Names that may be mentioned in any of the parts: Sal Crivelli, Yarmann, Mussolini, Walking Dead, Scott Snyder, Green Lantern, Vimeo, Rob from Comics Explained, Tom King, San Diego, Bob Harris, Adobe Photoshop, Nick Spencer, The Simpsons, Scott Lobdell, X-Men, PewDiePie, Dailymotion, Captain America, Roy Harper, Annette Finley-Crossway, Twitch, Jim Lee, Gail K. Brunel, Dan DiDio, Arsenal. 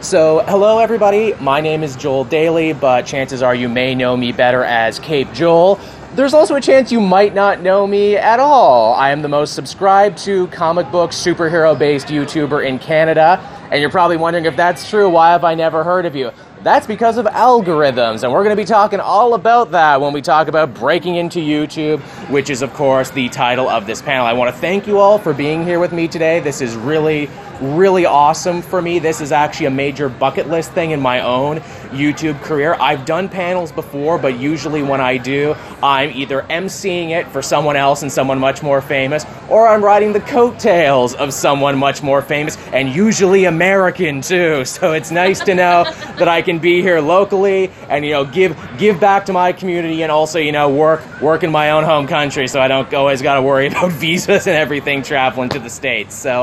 So, hello everybody, my name is Joel Daly, but chances are you may know me better as Caped Joel. There's also a chance you might not know me at all. I am the most subscribed to comic book superhero-based YouTuber in Canada, and you're probably wondering if that's true, why have I never heard of you? That's because of algorithms, and we're going to be talking all about that when we talk about breaking into YouTube, which is, of course, the title of this panel. I want to thank you all for being here with me today. This is really, really awesome for me. This is actually a major bucket list thing in my own YouTube career. I've done panels before, but usually when I do, I'm either emceeing it for someone else and someone much more famous, or I'm riding the coattails of someone much more famous, and usually American, too. So it's nice to know that I can be here locally and, you know, give back to my community and also, you know, work in my own home country, so I don't always got to worry about visas and everything traveling to the States. So,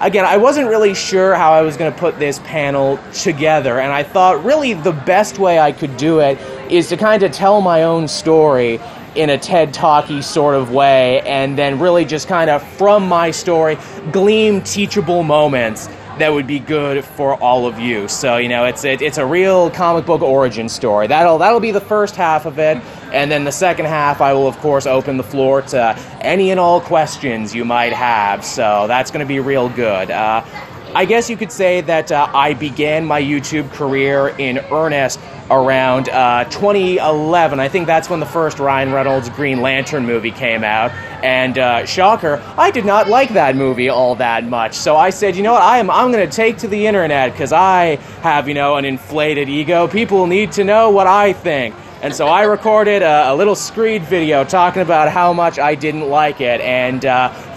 again, I wasn't really sure how I was going to put this panel together, and I thought really the best way I could do it is to kind of tell my own story in a TED Talk-y sort of way, and then really just kind of from my story glean teachable moments that would be good for all of you. So, you know, it's a real comic book origin story. That'll be the first half of it, and then the second half I will, of course, open the floor to any and all questions you might have. So that's going to be real good. I guess you could say that I began my YouTube career in earnest around 2011. I think that's when the first Ryan Reynolds Green Lantern movie came out. And shocker, I did not like that movie all that much. So I said, you know what, I'm going to take to the internet because I have, you know, an inflated ego. People need to know what I think. And so I recorded a little screed video talking about how much I didn't like it. And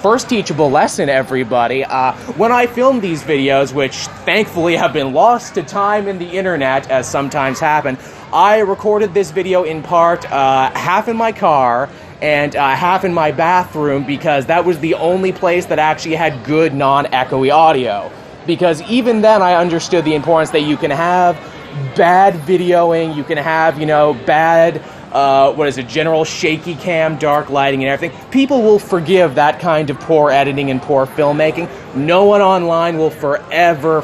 first teachable lesson, everybody, when I film these videos, which thankfully have been lost to time and the internet, as sometimes happen, I recorded this video in part half in my car and half in my bathroom because that was the only place that actually had good non-echoey audio. Because even then I understood the importance that you can have bad videoing, you can have, you know, bad, general shaky cam, dark lighting and everything. People will forgive that kind of poor editing and poor filmmaking. No one online will forever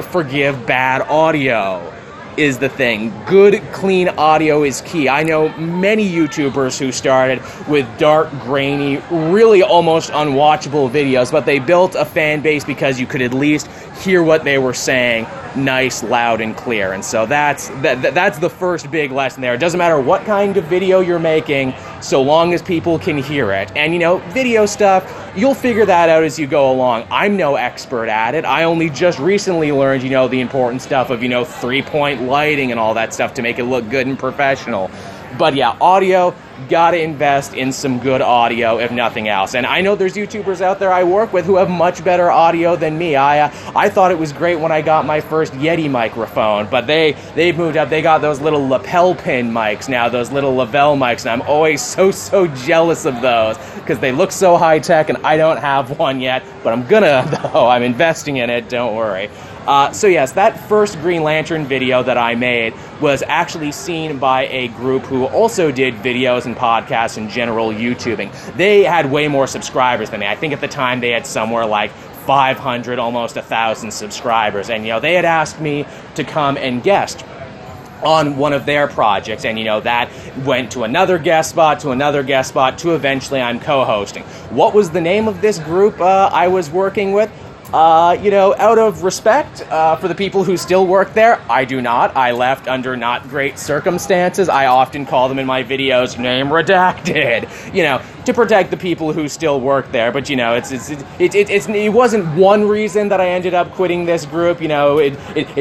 forgive bad audio, is the thing. Good, clean audio is key. I know many YouTubers who started with dark, grainy, really almost unwatchable videos, but they built a fan base because you could at least hear what they were saying nice, loud, and clear. And so that's the first big lesson there. It doesn't matter what kind of video you're making, so long as people can hear it. And, you know, video stuff, you'll figure that out as you go along. I'm no expert at it. I only just recently learned, you know, the important stuff of, you know, three-point lighting and all that stuff to make it look good and professional. But yeah, audio, gotta invest in some good audio, if nothing else. And I know there's YouTubers out there I work with who have much better audio than me. I thought it was great when I got my first Yeti microphone, but they've moved up. They got those little lapel pin mics now, those little Lavelle mics, and I'm always so jealous of those because they look so high-tech, and I don't have one yet, but I'm gonna, though. I'm investing in it, don't worry. So yes, that first Green Lantern video that I made was actually seen by a group who also did videos and podcasts and general YouTubing. They had way more subscribers than me. I think at the time they had somewhere like 500, almost 1,000 subscribers. And, you know, they had asked me to come and guest on one of their projects, and, you know, that went to another guest spot, to another guest spot, to eventually I'm co-hosting. What was the name of this group I was working with? You know, out of respect for the people who still work there, I do not. I left under not great circumstances. I often call them in my videos, name redacted, you know, to protect the people who still work there. But, you know, it wasn't one reason that I ended up quitting this group. You know, it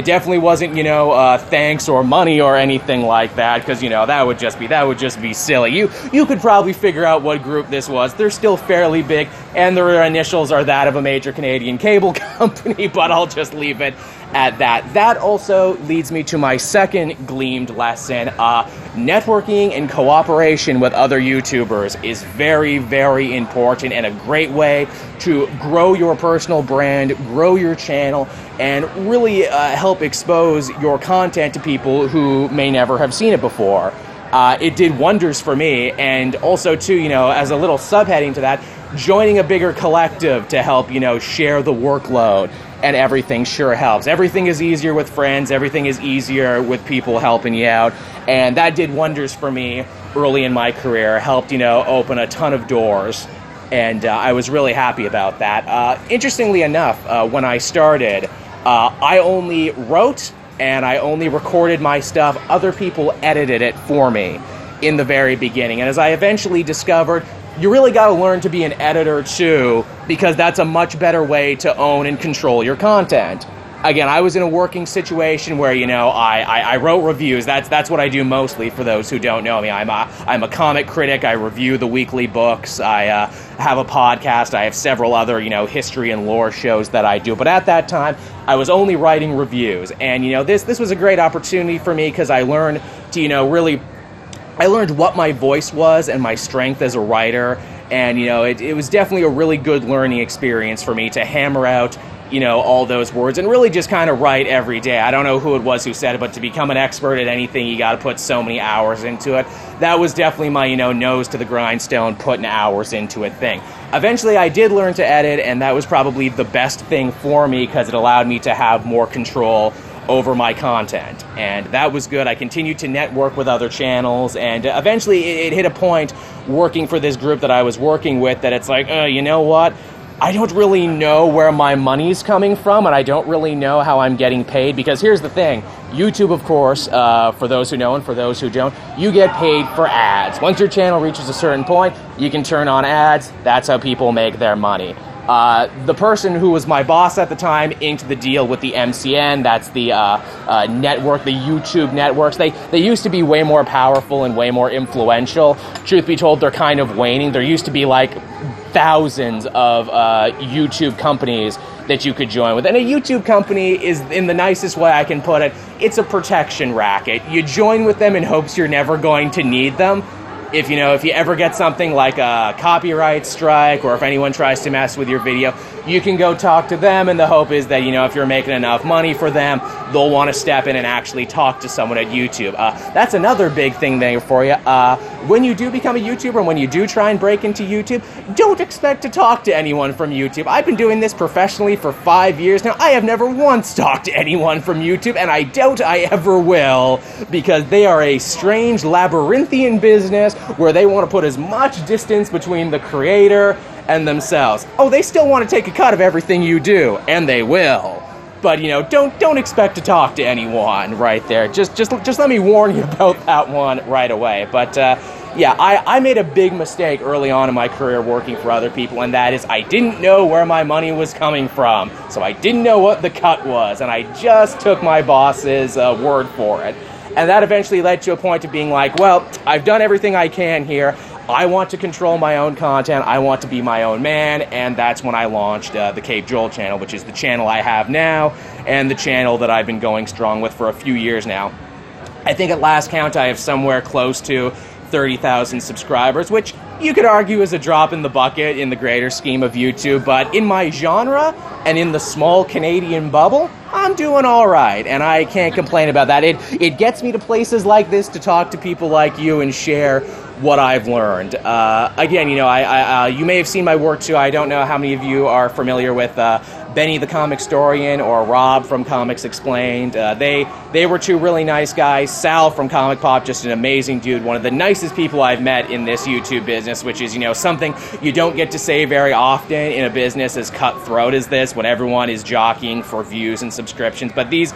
definitely wasn't, you know, thanks or money or anything like that, because, you know, that would just be silly. You could probably figure out what group this was. They're still fairly big, and their initials are that of a major Canadian cable company, but I'll just leave it at that. That also leads me to my second gleaned lesson. Networking and cooperation with other YouTubers is very, very important and a great way to grow your personal brand, grow your channel, and really help expose your content to people who may never have seen it before. It did wonders for me, and also, too, you know, as a little subheading to that, joining a bigger collective to help, you know, share the workload and everything sure helps. Everything is easier with friends. Everything is easier with people helping you out. And that did wonders for me early in my career. Helped, you know, open a ton of doors. And I was really happy about that. Interestingly enough, when I started, I only wrote and I only recorded my stuff. Other people edited it for me in the very beginning. And as I eventually discovered, you really got to learn to be an editor too, because that's a much better way to own and control your content. Again, I was in a working situation where, you know, I wrote reviews. That's what I do mostly. For those who don't know me, I'm a comic critic. I review the weekly books. I have a podcast. I have several other, you know, history and lore shows that I do. But at that time, I was only writing reviews, and you know, this was a great opportunity for me because I learned to, you know, really, I learned what my voice was and my strength as a writer. And you know, it was definitely a really good learning experience for me to hammer out, you know, all those words and really just kind of write every day. I don't know who it was who said it, but to become an expert at anything, you got to put so many hours into it. That was definitely my, you know, nose to the grindstone, putting hours into it thing. Eventually, I did learn to edit, and that was probably the best thing for me because it allowed me to have more control over my content, and that was good. I continued to network with other channels, and eventually it hit a point working for this group that I was working with that it's like, you know what? I don't really know where my money's coming from, and I don't really know how I'm getting paid, because here's the thing. YouTube, of course, for those who know and for those who don't, you get paid for ads. Once your channel reaches a certain point, you can turn on ads. That's how people make their money. The person who was my boss at the time inked the deal with the MCN. That's the network, the YouTube networks. They used to be way more powerful and way more influential. Truth be told, they're kind of waning. There used to be like thousands of YouTube companies that you could join with. And a YouTube company is, in the nicest way I can put it, it's a protection racket. You join with them in hopes you're never going to need them. If you know, if you ever get something like a copyright strike, or if anyone tries to mess with your video, you can go talk to them, and the hope is that, you know, if you're making enough money for them, they'll want to step in and actually talk to someone at YouTube. That's another big thing there for you. When you do become a YouTuber, and when you do try and break into YouTube, don't expect to talk to anyone from YouTube. I've been doing this professionally for 5 years now. I have never once talked to anyone from YouTube, and I doubt I ever will, because they are a strange labyrinthian business where they want to put as much distance between the creator and themselves. Oh, they still want to take a cut of everything you do, and they will. But, you know, don't expect to talk to anyone right there. Just let me warn you about that one right away. But, yeah, I made a big mistake early on in my career working for other people, and that is I didn't know where my money was coming from. So I didn't know what the cut was, and I just took my boss's word for it. And that eventually led to a point of being like, well, I've done everything I can here. I want to control my own content. I want to be my own man. And that's when I launched the Caped Joel channel, which is the channel I have now and the channel that I've been going strong with for a few years now. I think at last count, I have somewhere close to 30,000 subscribers, which you could argue is a drop in the bucket in the greater scheme of YouTube. But in my genre and in the small Canadian bubble, I'm doing all right, and I can't complain about that. It gets me to places like this to talk to people like you and share what I've learned. Again, you know, I you may have seen my work too. I don't know how many of you are familiar with Benny the Comic Historian or Rob from Comics Explained. They were two really nice guys. Sal from Comic Pop, just an amazing dude, one of the nicest people I've met in this YouTube business, which is, you know, something you don't get to say very often in a business as cutthroat as this, when everyone is jockeying for views and subscriptions. But these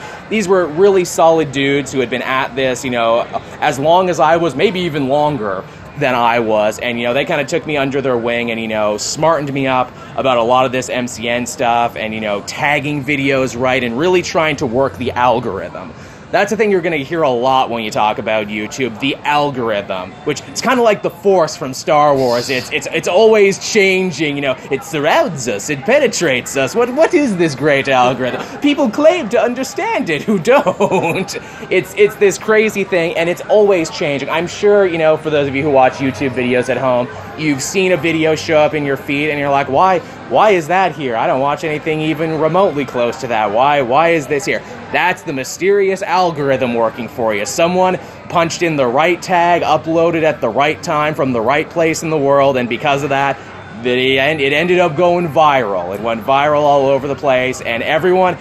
were really solid dudes who had been at this, you know, as long as I was, maybe even longer than I was, and, you know, they kind of took me under their wing and, you know, smartened me up about a lot of this MCN stuff and, you know, tagging videos right and really trying to work the algorithm. That's the thing you're going to hear a lot when you talk about YouTube, the algorithm, which it's kind of like the Force from Star Wars. It's always changing, you know, it surrounds us, it penetrates us. What is this great algorithm? People claim to understand it who don't. It's this crazy thing, and it's always changing. I'm sure, you know, for those of you who watch YouTube videos at home, you've seen a video show up in your feed and you're like, why is that here? I don't watch anything even remotely close to that. Why is this here? That's the mysterious algorithm working for you. Someone punched in the right tag, uploaded at the right time from the right place in the world, and because of that, It ended up going viral. It went viral all over the place, and everyone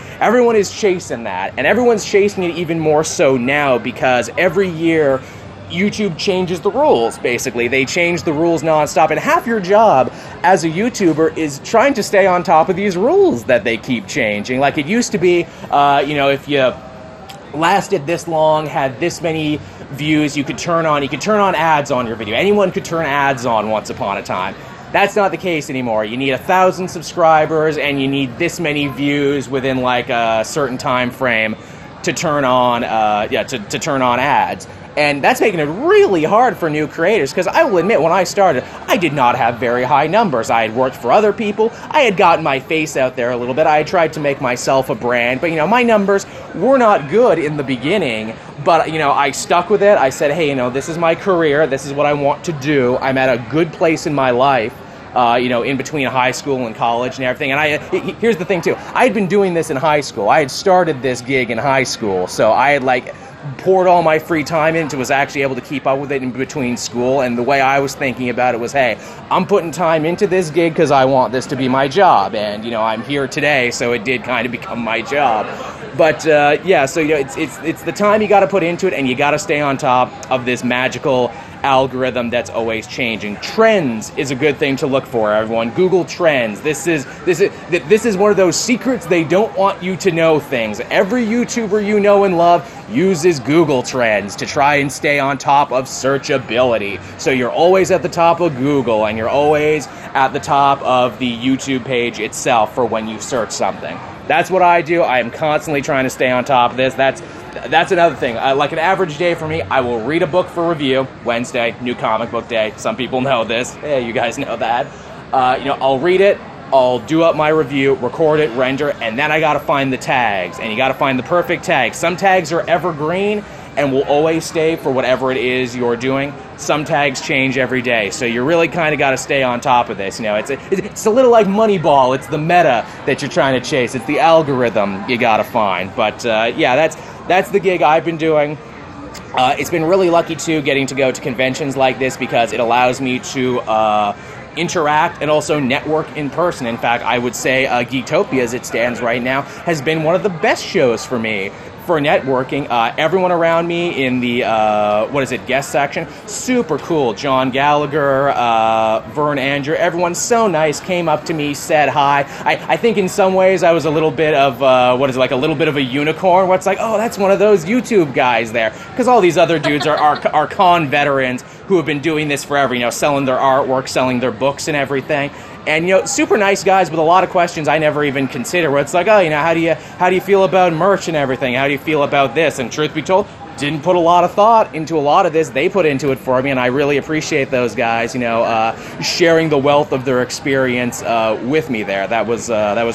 is chasing that, and everyone's chasing it even more so now because every year YouTube changes the rules, basically. They change the rules nonstop, and half your job as a YouTuber is trying to stay on top of these rules that they keep changing. Like it used to be, if you lasted this long, had this many views, you could turn on ads on your video. Anyone could turn ads on once upon a time. That's not the case anymore. You need 1,000 subscribers and you need this many views within like a certain time frame to turn on turn on ads. And that's making it really hard for new creators, because I will admit, when I started, I did not have very high numbers. I had worked for other people. I had gotten my face out there a little bit. I had tried to make myself a brand. But, my numbers were not good in the beginning. But, I stuck with it. I said, hey, this is my career. This is what I want to do. I'm at a good place in my life, in between high school and college and everything. And here's the thing, too. I had been doing this in high school. I had started this gig in high school. So I had, poured all my free time into, was actually able to keep up with it in between school. And the way I was thinking about it was, hey, I'm putting time into this gig because I want this to be my job. And, I'm here today, so it did kind of become my job. But, it's the time you got to put into it, and you got to stay on top of this magical algorithm that's always changing. Trends is a good thing to look for, everyone. Google Trends. This is one of those secrets they don't want you to know things. Every YouTuber you know and love uses Google Trends to try and stay on top of searchability. So you're always at the top of Google, and you're always at the top of the YouTube page itself for when you search something. That's what I do. I am constantly trying to stay on top of this. That's another thing. Like an average day for me, I will read a book for review. Wednesday, new comic book day. Some people know this. Hey, you guys know that. I'll read it. I'll do up my review, record it, render, and then I got to find the tags. And you got to find the perfect tag. Some tags are evergreen and will always stay for whatever it is you're doing. Some tags change every day, so you really kind of got to stay on top of this. It's a little like Moneyball. It's the meta that you're trying to chase. It's the algorithm you got to find. But that's the gig I've been doing. It's been really lucky too, getting to go to conventions like this, because it allows me to interact and also network in person. In fact, I would say Geektopia, as it stands right now, has been one of the best shows for me for networking. Everyone around me in the, guest section, super cool. John Gallagher, Vern Andrew, everyone so nice, came up to me, said hi. I think in some ways I was a little bit of, a little bit of a unicorn, where it's like, oh, that's one of those YouTube guys there. Because all these other dudes are con veterans who have been doing this forever, selling their artwork, selling their books and everything. And, super nice guys with a lot of questions I never even consider, where it's like, oh, how do you feel about merch and everything? How do you feel about this? And truth be told, didn't put a lot of thought into a lot of this. They put into it for me, and I really appreciate those guys, sharing the wealth of their experience with me there. That was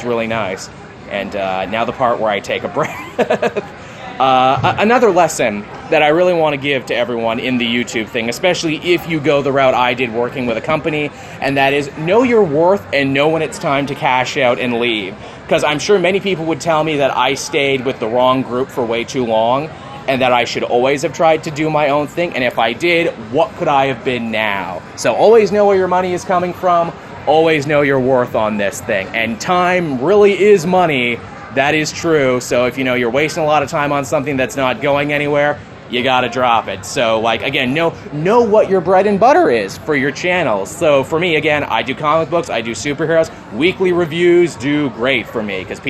really nice. And now the part where I take a breath. Another lesson that I really want to give to everyone in the YouTube thing, especially if you go the route I did working with a company, and that is know your worth and know when it's time to cash out and leave. Because I'm sure many people would tell me that I stayed with the wrong group for way too long, and that I should always have tried to do my own thing, and if I did, what could I have been now? So always know where your money is coming from, always know your worth on this thing, and time really is money. That is true. So if you're wasting a lot of time on something that's not going anywhere, you gotta drop it. So again, know what your bread and butter is for your channel. So for me, again, I do comic books, I do superheroes. Weekly reviews do great for me, because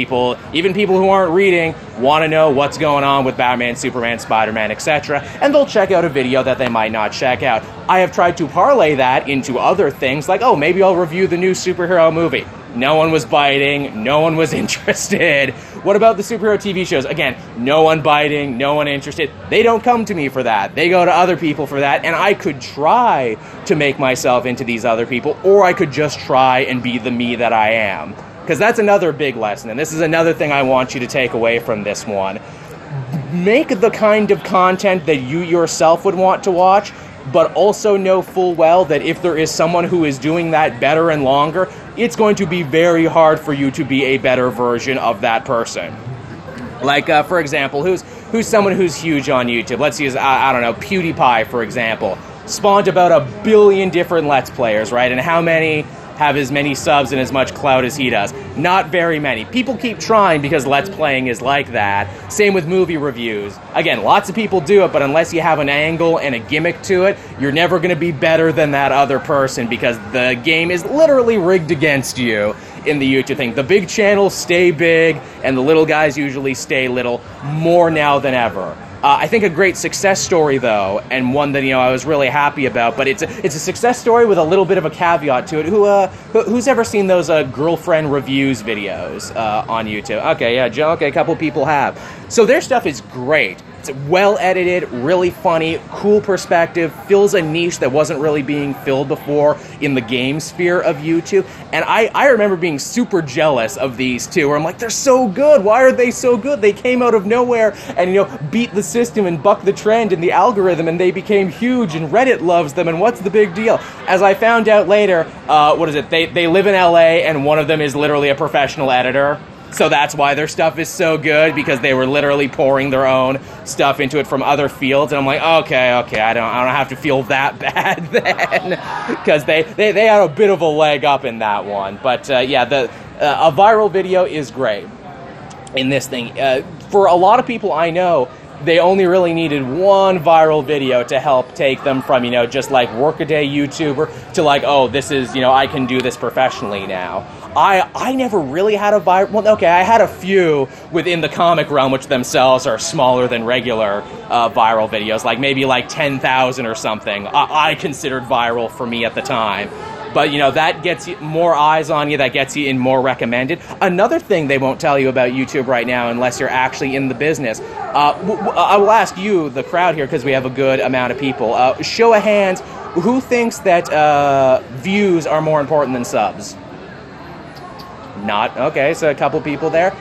even people who aren't reading want to know what's going on with Batman, Superman, Spider-Man, etc. And they'll check out a video that they might not check out. I have tried to parlay that into other things, like, oh, maybe I'll review the new superhero movie. No one was biting. No one was interested. What about the superhero TV shows? Again, no one biting. No one interested. They don't come to me for that. They go to other people for that. And I could try to make myself into these other people, or I could just try and be the me that I am. Because that's another big lesson. And this is another thing I want you to take away from this one. Make the kind of content that you yourself would want to watch, but also know full well that if there is someone who is doing that better and longer, it's going to be very hard for you to be a better version of that person. Like, for example, who's someone who's huge on YouTube? Let's use, I don't know, PewDiePie, for example. Spawned about 1 billion different Let's Players, right? And how many have as many subs and as much clout as he does. Not very many. People keep trying because Let's Playing is like that. Same with movie reviews. Again, lots of people do it, but unless you have an angle and a gimmick to it, you're never going to be better than that other person because the game is literally rigged against you in the YouTube thing. The big channels stay big, and the little guys usually stay little, more now than ever. I think a great success story, though, and one that, you know, I was really happy about, but it's a success story with a little bit of a caveat to it. Who's ever seen those girlfriend reviews videos on YouTube? Okay, yeah, okay, a couple people have. So their stuff is great. It's well-edited, really funny, cool perspective, fills a niche that wasn't really being filled before in the game sphere of YouTube. And I remember being super jealous of these two, where I'm like, they're so good. Why are they so good? They came out of nowhere and, you know, beat the system and bucked the trend and the algorithm, and they became huge, and Reddit loves them, and what's the big deal? As I found out later, they live in LA, and one of them is literally a professional editor. So that's why their stuff is so good, because they were literally pouring their own stuff into it from other fields. And I'm like, okay, I don't have to feel that bad then, because they had a bit of a leg up in that one. But a viral video is great in this thing. For a lot of people I know, they only really needed one viral video to help take them from, you know, just like workaday YouTuber to like, oh, this is, you know, I can do this professionally now. I never really had a viral... Well, okay, I had a few within the comic realm, which themselves are smaller than regular viral videos, like maybe like 10,000 or something I considered viral for me at the time. But, you know, that gets you more eyes on you, that gets you in more recommended. Another thing they won't tell you about YouTube right now, unless you're actually in the business, I will ask you, the crowd here, because we have a good amount of people, show of hands, who thinks that views are more important than subs? Not, okay, so a couple people there.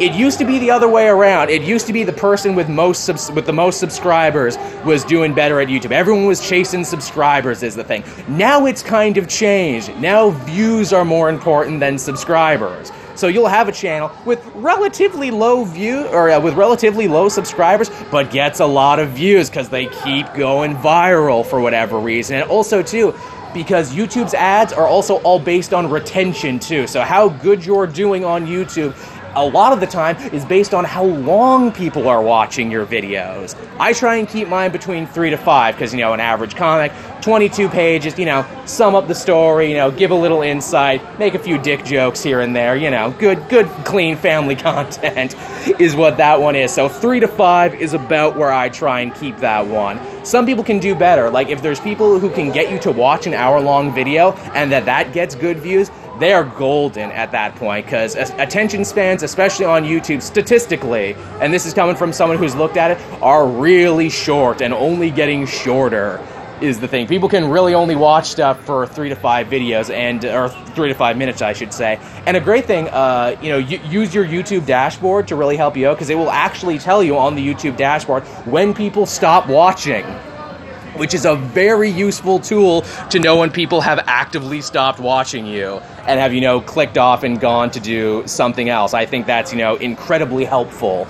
It used to be the other way around. It used to be the person with the most subscribers was doing better at YouTube. Everyone was chasing subscribers is the thing. Now it's kind of changed. Now views are more important than subscribers. So you'll have a channel with relatively low view or with relatively low subscribers, but gets a lot of views because they keep going viral for whatever reason. And also too, because YouTube's ads are also all based on retention too. So how good you're doing on YouTube a lot of the time is based on how long people are watching your videos. I try and keep mine between 3 to 5 because, you know, an average comic, 22 pages, you know, sum up the story, you know, give a little insight, make a few dick jokes here and there, you know, good, clean family content is what that one is. So 3 to 5 is about where I try and keep that one. Some people can do better. Like if there's people who can get you to watch an hour-long video and that gets good views, they are golden at that point because attention spans, especially on YouTube, statistically, and this is coming from someone who's looked at it, are really short and only getting shorter is the thing. People can really only watch stuff for 3 to 5 videos, or 3 to 5 minutes, I should say. And a great thing, use your YouTube dashboard to really help you out because it will actually tell you on the YouTube dashboard when people stop watching, which is a very useful tool to know when people have actively stopped watching you and have, you know, clicked off and gone to do something else. I think that's, you know, incredibly helpful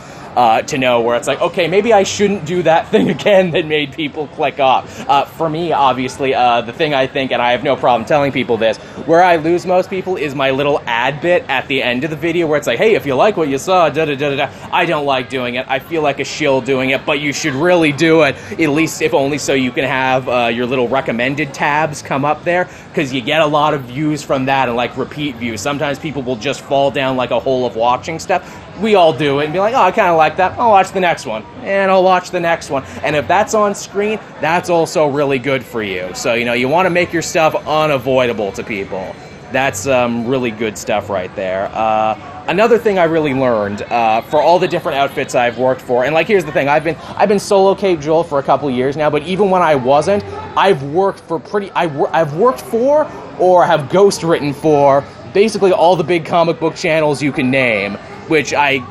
to know where it's like, okay, maybe I shouldn't do that thing again that made people click off. For me, obviously, the thing I think, and I have no problem telling people this, where I lose most people is my little ad bit at the end of the video where it's like, hey, if you like what you saw, I don't like doing it. I feel like a shill doing it, but you should really do it, at least if only so you can have your little recommended tabs come up there, because you get a lot of views from that and, like, repeat views. Sometimes people will just fall down, like, a hole of watching stuff. We all do it and be like, oh, I kind of like that. I'll watch the next one. And I'll watch the next one. And if that's on screen, that's also really good for you. So, you know, you want to make your stuff unavoidable to people. That's really good stuff right there. Another thing I really learned for all the different outfits I've worked for, and like here's the thing, I've been solo Caped Joel for a couple years now, but even when I wasn't, I've worked for or have ghost written for basically all the big comic book channels you can name. Which I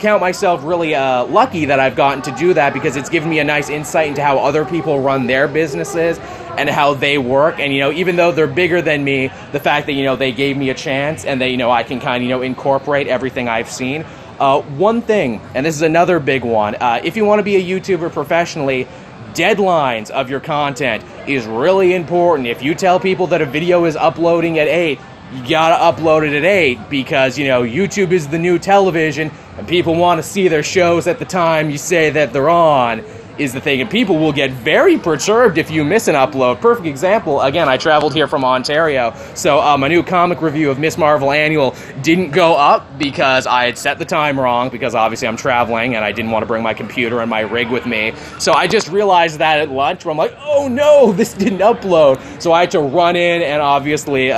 count myself really lucky that I've gotten to do that because it's given me a nice insight into how other people run their businesses and how they work. And, you know, even though they're bigger than me, the fact that, you know, they gave me a chance and that, you know, I can kind of, you know, incorporate everything I've seen. One thing, and this is another big one, if you want to be a YouTuber professionally, deadlines of your content is really important. If you tell people that a video is uploading at 8, you gotta upload it at 8 because, you know, YouTube is the new television and people want to see their shows at the time you say that they're on is the thing. And people will get very perturbed if you miss an upload. Perfect example, again, I traveled here from Ontario, so my new comic review of Miss Marvel Annual didn't go up because I had set the time wrong because obviously I'm traveling and I didn't want to bring my computer and my rig with me. So I just realized that at lunch where I'm like, oh no, this didn't upload. So I had to run in and obviously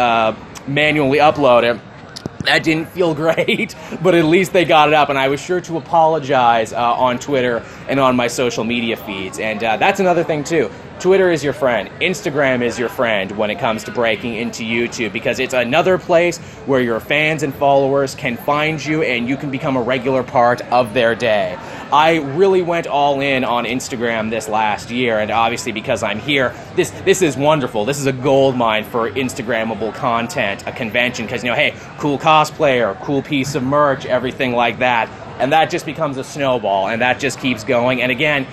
manually upload it. That didn't feel great, but at least they got it up, and I was sure to apologize on Twitter and on my social media feeds, and that's another thing, too. Twitter is your friend. Instagram is your friend when it comes to breaking into YouTube because it's another place where your fans and followers can find you and you can become a regular part of their day. I really went all in on Instagram this last year, and obviously because I'm here, this is wonderful. This is a gold mine for Instagrammable content, a convention, because, you know, hey, cool cosplayer, cool piece of merch, everything like that. And that just becomes a snowball, and that just keeps going. And again,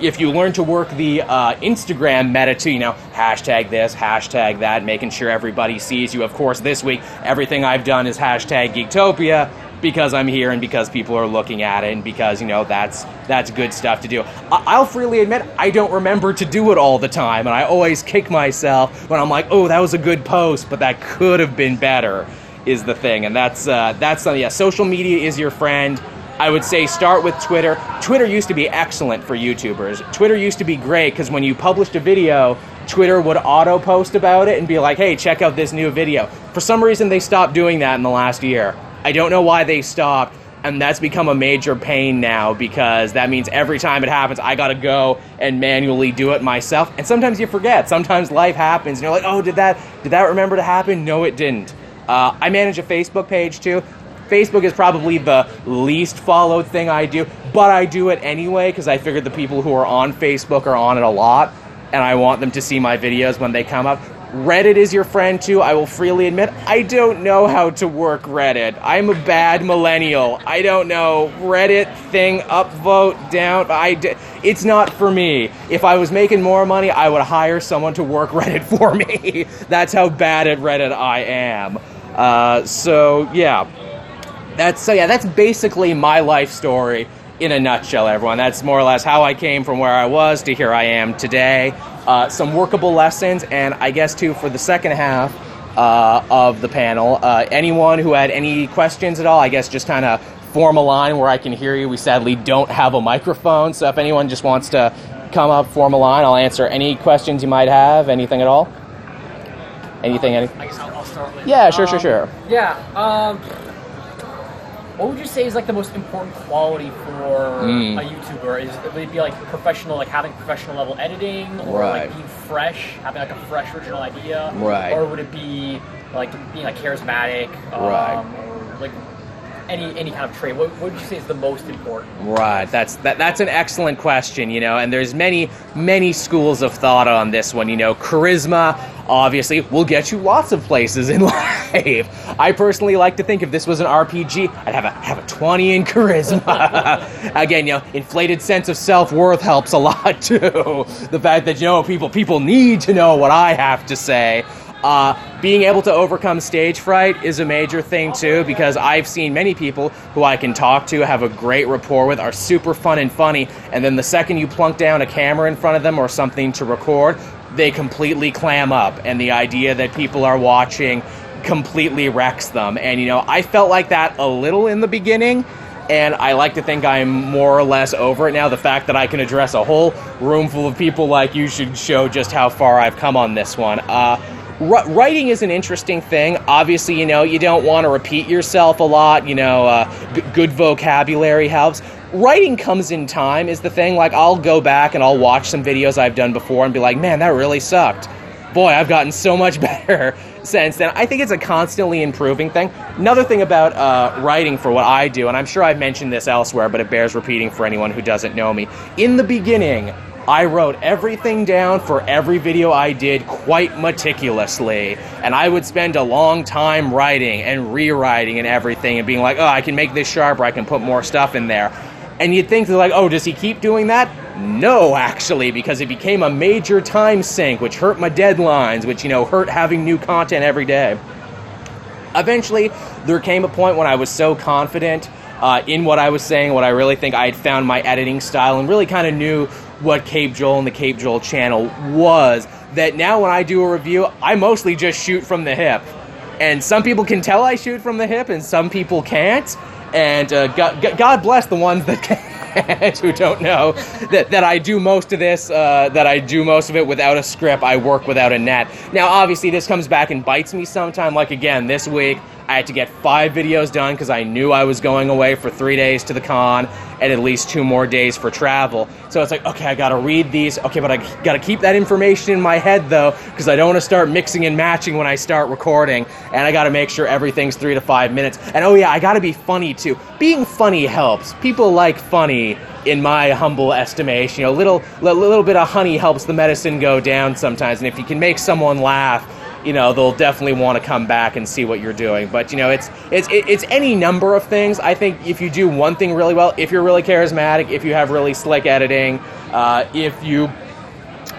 if you learn to work the Instagram meta too, you know, hashtag this, hashtag that, making sure everybody sees you. Of course, this week, everything I've done is hashtag Geektopia because I'm here and because people are looking at it and because, you know, that's good stuff to do. I'll freely admit I don't remember to do it all the time, and I always kick myself when I'm like, oh, that was a good post, but that could have been better is the thing. And that's something, yeah, social media is your friend. I would say start with Twitter. Twitter used to be excellent for YouTubers. Twitter used to be great because when you published a video, Twitter would auto-post about it and be like, hey, check out this new video. For some reason, they stopped doing that in the last year. I don't know why they stopped, and that's become a major pain now because that means every time it happens, I gotta go and manually do it myself. And sometimes you forget. Sometimes life happens, and you're like, oh, did that remember to happen? No, it didn't. I manage a Facebook page, too. Facebook is probably the least followed thing I do, but I do it anyway because I figured the people who are on Facebook are on it a lot, and I want them to see my videos when they come up. Reddit is your friend, too. I will freely admit, I don't know how to work Reddit. I'm a bad millennial. I don't know. Reddit thing, upvote, down. It's not for me. If I was making more money, I would hire someone to work Reddit for me. That's how bad at Reddit I am. That's basically my life story in a nutshell, everyone. That's more or less how I came from where I was to here I am today. Some workable lessons, and I guess, too, for the second half of the panel, anyone who had any questions at all, I guess just kind of form a line where I can hear you. We sadly don't have a microphone, so if anyone just wants to come up, form a line, I'll answer any questions you might have, anything at all. Anything? I guess I'll start with sure. What would you say is like the most important quality for a YouTuber? Would it be like professional, like having professional level editing, or like being fresh, having like a fresh original idea, or would it be like being like charismatic, or like any kind of trait? What would you say is the most important? Right, that's an excellent question, you know, and there's many schools of thought on this one, you know, charisma. Obviously, we'll get you lots of places in life. I personally like to think if this was an RPG, I'd have a 20 in charisma. Again, you know, inflated sense of self-worth helps a lot, too. The fact that, you know, people need to know what I have to say. Being able to overcome stage fright is a major thing, too, because I've seen many people who I can talk to, have a great rapport with, are super fun and funny, and then the second you plunk down a camera in front of them or something to record, they completely clam up, and the idea that people are watching completely wrecks them. And, you know, I felt like that a little in the beginning, and I like to think I'm more or less over it now. The fact that I can address a whole room full of people like you should show just how far I've come on this one. Writing is an interesting thing. Obviously, you know, you don't want to repeat yourself a lot. You know, good vocabulary helps. Writing comes in time is the thing. Like, I'll go back and I'll watch some videos I've done before and be like, man, that really sucked. Boy, I've gotten so much better since then. I think it's a constantly improving thing. Another thing about writing for what I do, and I'm sure I've mentioned this elsewhere, but it bears repeating for anyone who doesn't know me. In the beginning, I wrote everything down for every video I did quite meticulously, and I would spend a long time writing and rewriting and everything and being like, oh, I can make this sharper, I can put more stuff in there. And you'd think, they're like, oh, does he keep doing that? No, actually, because it became a major time sink, which hurt my deadlines, which, you know, hurt having new content every day. Eventually, there came a point when I was so confident in what I was saying, what I really think I had found my editing style, and really kind of knew what Caped Joel and the Caped Joel channel was, that now when I do a review, I mostly just shoot from the hip. And some people can tell I shoot from the hip, and some people can't. And God bless the ones that can't, who don't know that I do most of this, that I do most of it without a script. I work without a net. Now, obviously, this comes back and bites me sometime. Like, again, this week, I had to get 5 videos done because I knew I was going away for 3 days to the con and at least 2 more days for travel. So it's like, okay, I got to read these. Okay, but I got to keep that information in my head, though, because I don't want to start mixing and matching when I start recording. And I got to make sure everything's 3 to 5 minutes. And oh, yeah, I got to be funny, too. Being funny helps. People like funny, in my humble estimation. You know, a little bit of honey helps the medicine go down sometimes. And if you can make someone laugh, you know, they'll definitely want to come back and see what you're doing. But, you know, it's any number of things. I think if you do one thing really well, if you're really charismatic, if you have really slick editing, if you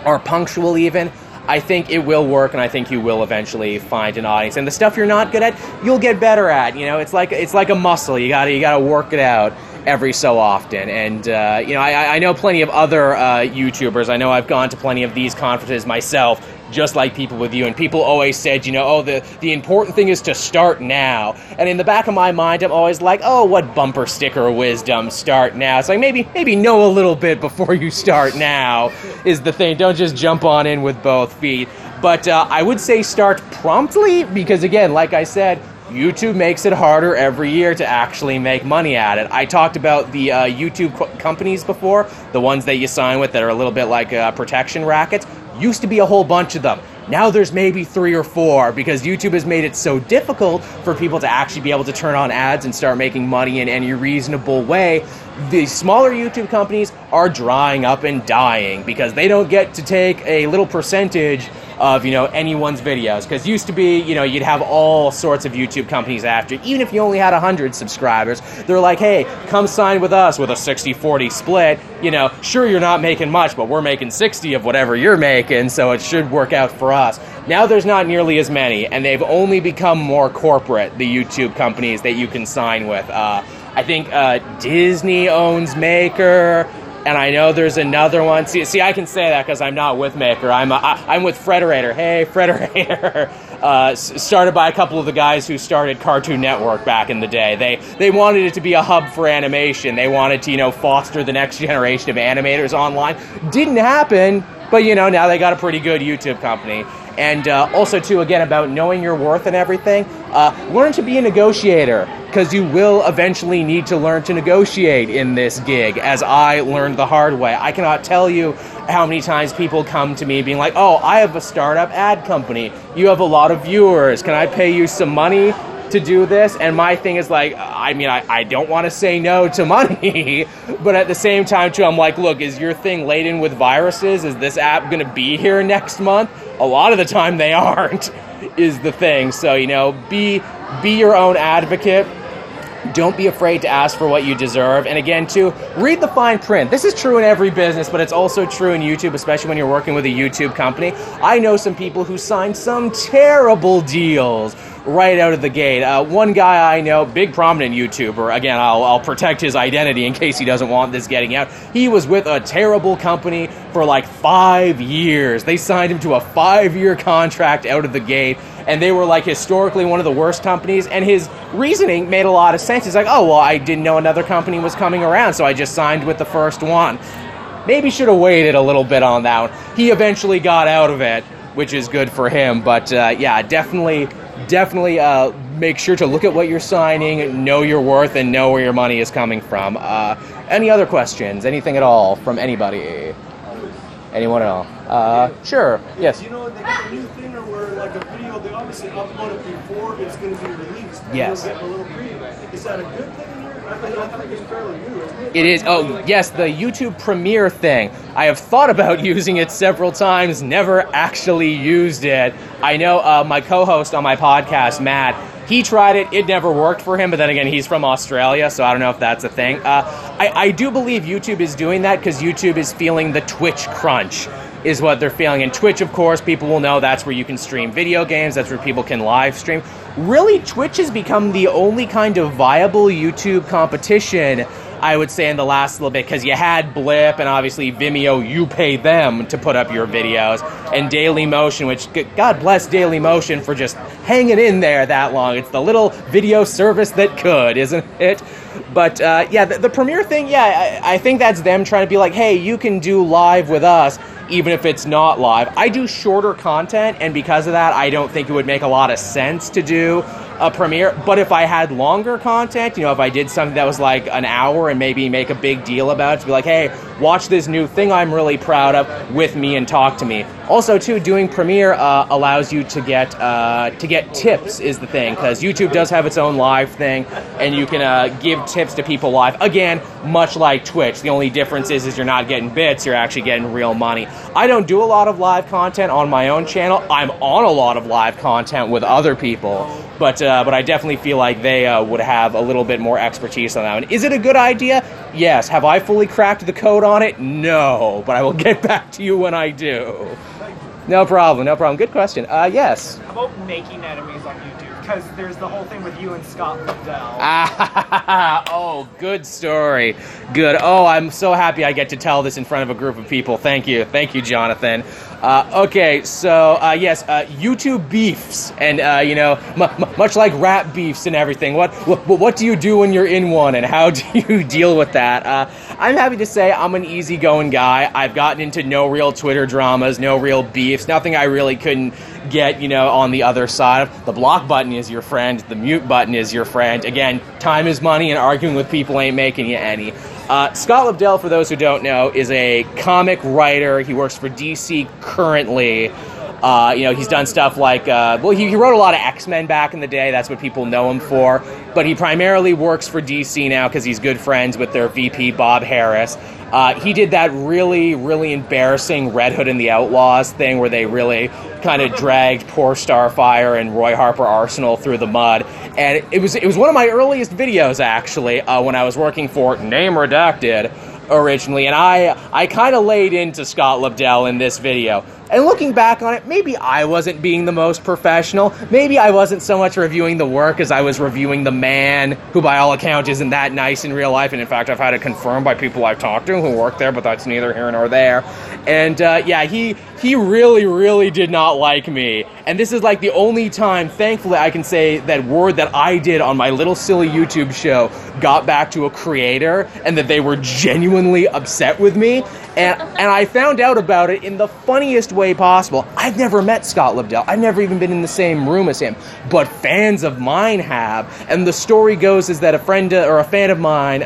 are punctual even, I think it will work, and I think you will eventually find an audience. And the stuff you're not good at, you'll get better at. You know, it's like a muscle. You gotta work it out every so often. And, you know, I know plenty of other YouTubers. I know I've gone to plenty of these conferences myself, just like people with you, and people always said, you know, oh, the important thing is to start now. And in the back of my mind, I'm always like, oh, what bumper sticker wisdom, start now. It's like, maybe know a little bit before you start now is the thing. Don't just jump on in with both feet. But I would say start promptly, because again, like I said, YouTube makes it harder every year to actually make money at it. I talked about the YouTube companies before, the ones that you sign with that are a little bit like protection rackets. Used to be a whole bunch of them. Now there's maybe 3 or 4 because YouTube has made it so difficult for people to actually be able to turn on ads and start making money in any reasonable way. The smaller YouTube companies are drying up and dying because they don't get to take a little percentage of, you know, anyone's videos. Because used to be, you know, you'd have all sorts of YouTube companies after you. Even if you only had 100 subscribers, they're like, hey, come sign with us with a 60-40 split. You know, sure, you're not making much, but we're making 60 of whatever you're making, so it should work out for us. Now there's not nearly as many, and they've only become more corporate, the YouTube companies that you can sign with. I think Disney owns Maker. And I know there's another one. See, I can say that because I'm not with Maker. I'm with Frederator. Hey, Frederator. Started by a couple of the guys who started Cartoon Network back in the day. They wanted it to be a hub for animation. They wanted to, you know, foster the next generation of animators online. Didn't happen, but, you know, now they got a pretty good YouTube company. And also, too, again, about knowing your worth and everything, learn to be a negotiator, because you will eventually need to learn to negotiate in this gig, as I learned the hard way. I cannot tell you how many times people come to me being like, oh, I have a startup ad company. You have a lot of viewers. Can I pay you some money to do this? And my thing is like, I mean, I don't want to say no to money, but at the same time, too, I'm like, look, is your thing laden with viruses? Is this app going to be here next month? A lot of the time they aren't, is the thing. So, you know, be your own advocate. Don't be afraid to ask for what you deserve. And again, too, read the fine print. This is true in every business, but it's also true in YouTube, especially when you're working with a YouTube company. I know some people who signed some terrible deals right out of the gate. One guy I know, big prominent YouTuber, again, I'll protect his identity in case he doesn't want this getting out. He was with a terrible company for like 5 years. They signed him to a 5-year contract out of the gate, and they were like historically one of the worst companies, and his reasoning made a lot of sense. He's like, oh, well, I didn't know another company was coming around, so I just signed with the first one. Maybe should have waited a little bit on that one. He eventually got out of it, which is good for him, but yeah, definitely make sure to look at what you're signing, know your worth, and know where your money is coming from. Any other questions? Anything at all from anybody? Anyone at all? Sure, yes. Do you know the new thing where like a video, they obviously upload it before it's going to be released? And yes. You'll get a little preview. Is that a good thing? I think it's fairly new, isn't it? It is. Oh, yes, the YouTube Premiere thing. I have thought about using it several times, never actually used it. I know my co-host on my podcast, Matt, He tried it. It never worked for him. But then again, he's from Australia, so I don't know if that's a thing. I do believe YouTube is doing that because YouTube is feeling the Twitch crunch is what they're feeling. And Twitch, of course, people will know that's where you can stream video games. That's where people can live stream. Really, Twitch has become the only kind of viable YouTube competition, I would say, in the last little bit, because you had Blip and obviously Vimeo, you pay them to put up your videos, and Dailymotion, which God bless Dailymotion for just hanging in there that long. It's the little video service that could, isn't it? But yeah, the Premiere thing, yeah, I think that's them trying to be like, hey, you can do live with us, even if it's not live. I do shorter content, and because of that, I don't think it would make a lot of sense to do a Premiere. But if I had longer content, you know, if I did something that was like an hour and maybe make a big deal about it, to be like, hey, watch this new thing I'm really proud of with me and talk to me. Also, too, doing Premiere allows you to get tips is the thing, because YouTube does have its own live thing, and you can give tips to people live. Again, much like Twitch, the only difference is you're not getting bits, you're actually getting real money. I don't do a lot of live content on my own channel. I'm on a lot of live content with other people, but I definitely feel like they would have a little bit more expertise on that one. Is it a good idea? Yes. Have I fully cracked the code on it? No, but I will get back to you when I do. No problem. Good question. Yes. How about making enemies on YouTube? Because there's the whole thing with you and Scott Lobdell. Oh, good story. Good. Oh, I'm so happy I get to tell this in front of a group of people. Thank you, Jonathan. Okay, so, yes, YouTube beefs, and, you know, much like rap beefs and everything, what do you do when you're in one, and how do you deal with that? I'm happy to say I'm an easygoing guy. I've gotten into no real Twitter dramas, no real beefs, nothing I really couldn't get, you know, on the other side of. The block button is your friend, the mute button is your friend. Again, time is money, and arguing with people ain't making you any. Scott Lobdell, for those who don't know, is a comic writer. He works for DC currently. You know, he's done stuff like, he wrote a lot of X-Men back in the day. That's what people know him for. But he primarily works for DC now because he's good friends with their VP, Bob Harris. He did that really, really embarrassing Red Hood and the Outlaws thing where they really kind of dragged poor Starfire and Roy Harper Arsenal through the mud. And it was one of my earliest videos, actually, when I was working for Name Redacted originally. And I kind of laid into Scott Lobdell in this video. And looking back on it, maybe I wasn't being the most professional. Maybe I wasn't so much reviewing the work as I was reviewing the man, who by all accounts isn't that nice in real life. And in fact, I've had it confirmed by people I've talked to who work there, but that's neither here nor there. And yeah, he really, really did not like me. And this is like the only time, thankfully, I can say that word that I did on my little silly YouTube show got back to a creator and that they were genuinely upset with me. And I found out about it in the funniest way possible. I've never met Scott Lobdell. I've never even been in the same room as him, but fans of mine have. And the story goes is that a fan of mine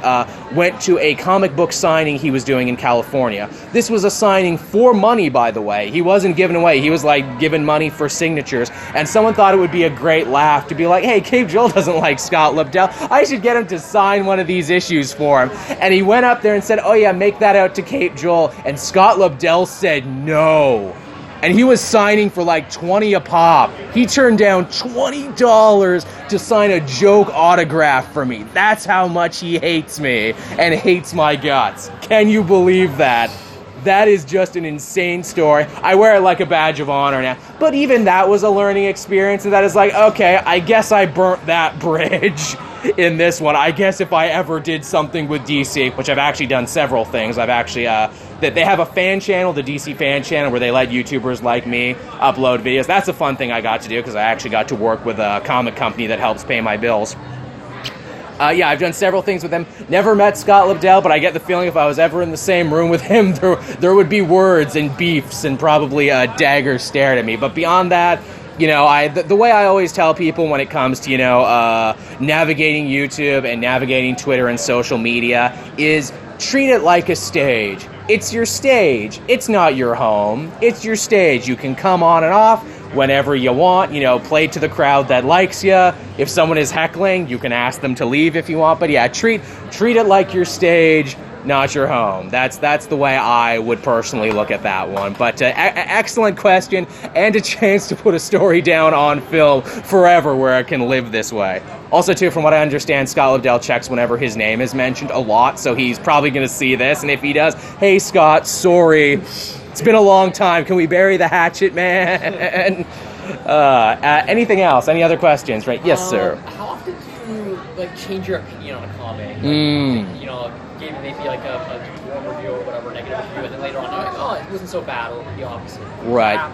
went to a comic book signing he was doing in California. This was a signing for money, by the way. He wasn't giving away. He was like giving money for signatures. And someone thought it would be a great laugh to be like, "Hey, Caped Joel doesn't like Scott Lobdell. I should get him to sign one of these issues for him." And he went up there and said, "Oh yeah, make that out to Caped Joel." And Scott Lobdell said no. And he was signing for like $20 a pop. He turned down $20 to sign a joke autograph for me. That's how much he hates me and hates my guts. Can you believe that? That is just an insane story. I wear it like a badge of honor now. But even that was a learning experience, and that is like, okay, I guess I burnt that bridge in this one. I guess if I ever did something with DC, which I've actually done several things. I've actually, that they have a fan channel, the DC fan channel, where they let YouTubers like me upload videos. That's a fun thing I got to do, because I actually got to work with a comic company that helps pay my bills. Yeah, I've done several things with him. Never met Scott Lobdell, but I get the feeling if I was ever in the same room with him, there would be words and beefs and probably daggers stared at me. But beyond that, you know, the way I always tell people when it comes to, you know, navigating YouTube and navigating Twitter and social media is treat it like a stage. It's your stage. It's not your home. It's your stage. You can come on and off whenever you want, you know, play to the crowd that likes you. If someone is heckling, you can ask them to leave if you want. But yeah, treat it like your stage, not your home. That's the way I would personally look at that one. But excellent question, and a chance to put a story down on film forever where it can live this way. Also, too, from what I understand, Scott Lobdell checks whenever his name is mentioned a lot, so he's probably going to see this, and if he does, hey, Scott, sorry, it's been a long time. Can we bury the hatchet, man? Anything else? Any other questions? Right? Yes, sir. How often do you, change your opinion on a comic? You know, give maybe, a warm review or whatever, negative review, and then later on, it wasn't so bad, or the opposite. Right.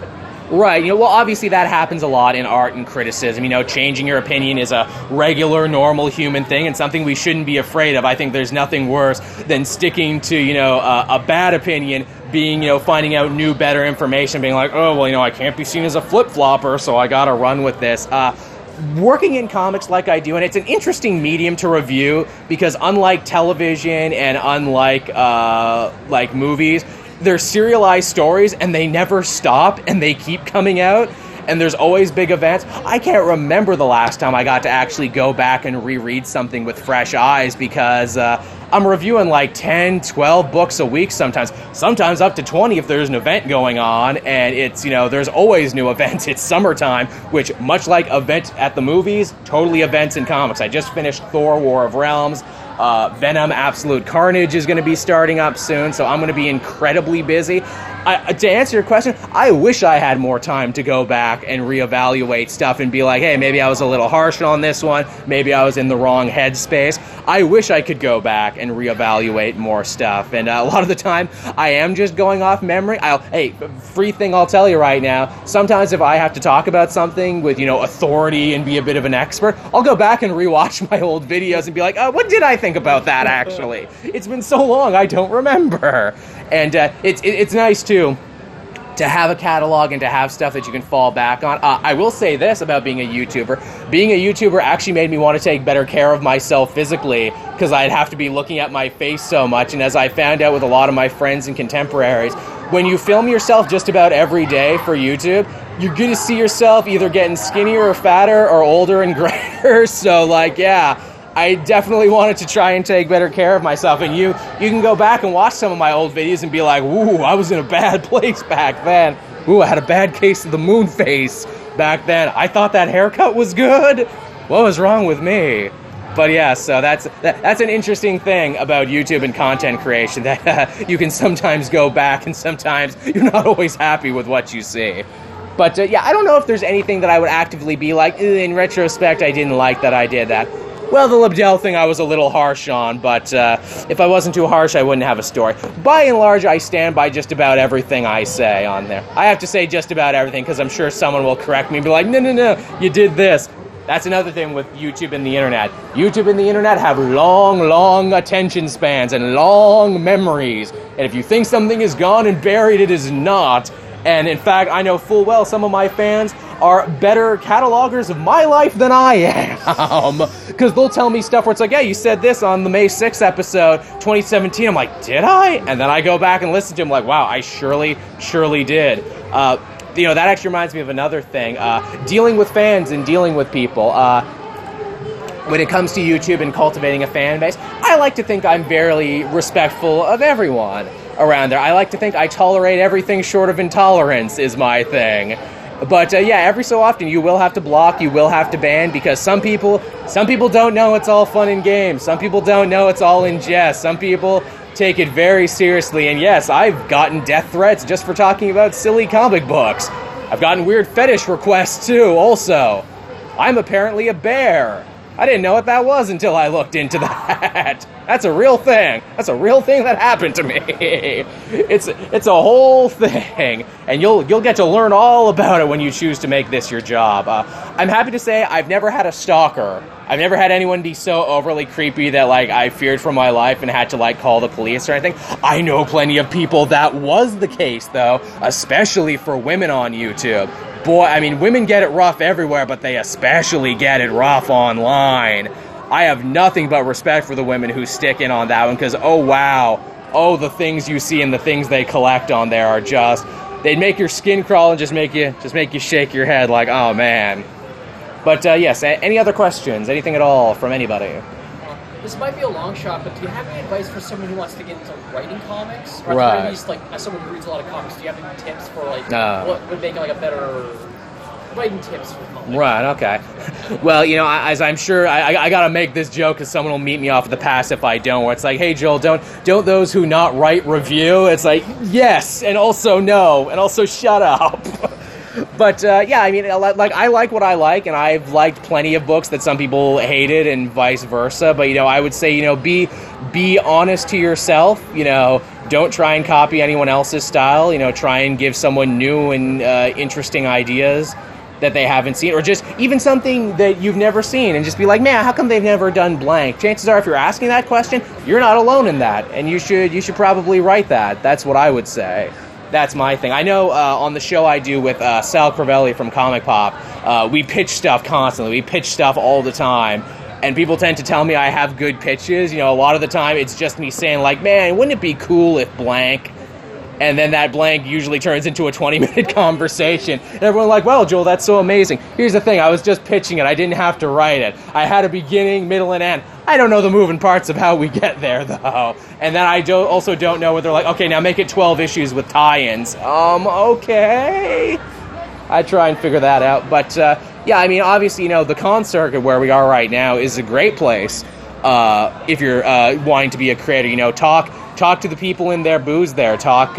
Right, obviously that happens a lot in art and criticism. Changing your opinion is a regular, normal human thing and something we shouldn't be afraid of. I think there's nothing worse than sticking to, a bad opinion, being, finding out new, better information, being like, oh, well, I can't be seen as a flip-flopper, so I gotta run with this. Working in comics like I do, and it's an interesting medium to review because unlike television and unlike, movies, they're serialized stories, and they never stop, and they keep coming out, and there's always big events. I can't remember the last time I got to actually go back and reread something with fresh eyes, because I'm reviewing 10, 12 books a week sometimes up to 20 if there's an event going on, and it's, there's always new events. It's summertime, which, much like events at the movies, totally events in comics. I just finished Thor: War of Realms. Venom Absolute Carnage is going to be starting up soon, so I'm going to be incredibly busy. To answer your question, I wish I had more time to go back and reevaluate stuff and be like, hey, maybe I was a little harsh on this one, maybe I was in the wrong headspace. I wish I could go back and reevaluate more stuff, and a lot of the time, I am just going off memory. Free thing I'll tell you right now, sometimes if I have to talk about something with, authority and be a bit of an expert, I'll go back and rewatch my old videos and be like, what did I think about that, actually? It's been so long, I don't remember. And it's nice, too, to have a catalog and to have stuff that you can fall back on. I will say this about being a YouTuber. Being a YouTuber actually made me want to take better care of myself physically, because I'd have to be looking at my face so much. And as I found out with a lot of my friends and contemporaries, when you film yourself just about every day for YouTube, you're going to see yourself either getting skinnier or fatter or older and grayer. So, yeah, I definitely wanted to try and take better care of myself, and you can go back and watch some of my old videos and be like, ooh, I was in a bad place back then. Ooh, I had a bad case of the moon face back then. I thought that haircut was good. What was wrong with me? But yeah, so that's an interesting thing about YouTube and content creation, that you can sometimes go back and sometimes you're not always happy with what you see. But I don't know if there's anything that I would actively be like, in retrospect, I didn't like that I did that. Well, the Lobdell thing I was a little harsh on, but if I wasn't too harsh, I wouldn't have a story. By and large, I stand by just about everything I say on there. I have to say just about everything, because I'm sure someone will correct me and be like, no, you did this. That's another thing with YouTube and the internet. YouTube and the internet have long, long attention spans and long memories. And if you think something is gone and buried, it is not. And in fact, I know full well some of my fans are better catalogers of my life than I am. Because they'll tell me stuff where it's like, yeah, you said this on the May 6th episode, 2017. I'm like, did I? And then I go back and listen to him like, wow, I surely did. That actually reminds me of another thing. Dealing with fans and dealing with people. When it comes to YouTube and cultivating a fan base, I like to think I'm very respectful of everyone around there. I like to think I tolerate everything short of intolerance is my thing. But every so often you will have to block, you will have to ban, because some people don't know it's all fun and games. Some people don't know it's all in jest. Some people take it very seriously. And yes, I've gotten death threats just for talking about silly comic books. I've gotten weird fetish requests too, also. I'm apparently a bear. I didn't know what that was until I looked into that. That's a real thing. That's a real thing that happened to me. It's a whole thing, and you'll get to learn all about it when you choose to make this your job. I'm happy to say I've never had a stalker. I've never had anyone be so overly creepy that I feared for my life and had to call the police or anything. I know plenty of people that was the case though, especially for women on YouTube. Boy, women get it rough everywhere, but they especially get it rough online. I have nothing but respect for the women who stick in on that one, because, oh, wow. Oh, the things you see and the things they collect on there are just, they'd make your skin crawl and just make you shake your head like, oh, man. But, yes, any other questions? Anything at all from anybody? This might be a long shot, but do you have any advice for someone who wants to get into writing comics? Or at least, like, as someone who reads a lot of comics, do you have any tips for, like, what would make, like, a better... writing tips for comics? Right, okay. Well, you know, as I'm sure, I gotta make this joke because someone will meet me off the pass if I don't, where it's like, hey, Joel, don't those who not write review? It's like, yes, and also no, and also shut up. But, yeah, I mean, like, I like what I like, and I've liked plenty of books that some people hated and vice versa. But, you know, I would say, you know, be honest to yourself. You know, don't try and copy anyone else's style. You know, try and give someone new and interesting ideas that they haven't seen, or just even something that you've never seen, and just be like, man, how come they've never done blank? Chances are, if you're asking that question, you're not alone in that, and you should probably write that. That's what I would say. That's my thing. I know on the show I do with Sal Crivelli from Comic Pop, we pitch stuff constantly. We pitch stuff all the time, and people tend to tell me I have good pitches. You know, a lot of the time it's just me saying, like, man, wouldn't it be cool if blank... And then that blank usually turns into a 20-minute conversation. And everyone's like, wow, Joel, that's so amazing. Here's the thing. I was just pitching it. I didn't have to write it. I had a beginning, middle, and end. I don't know the moving parts of how we get there, though. And then I also don't know whether, like, okay, now make it 12 issues with tie-ins. Okay. I try and figure that out. But, yeah, I mean, obviously, you know, the con circuit where we are right now is a great place if you're wanting to be a creator. You know, Talk to the people in their booths there. Talk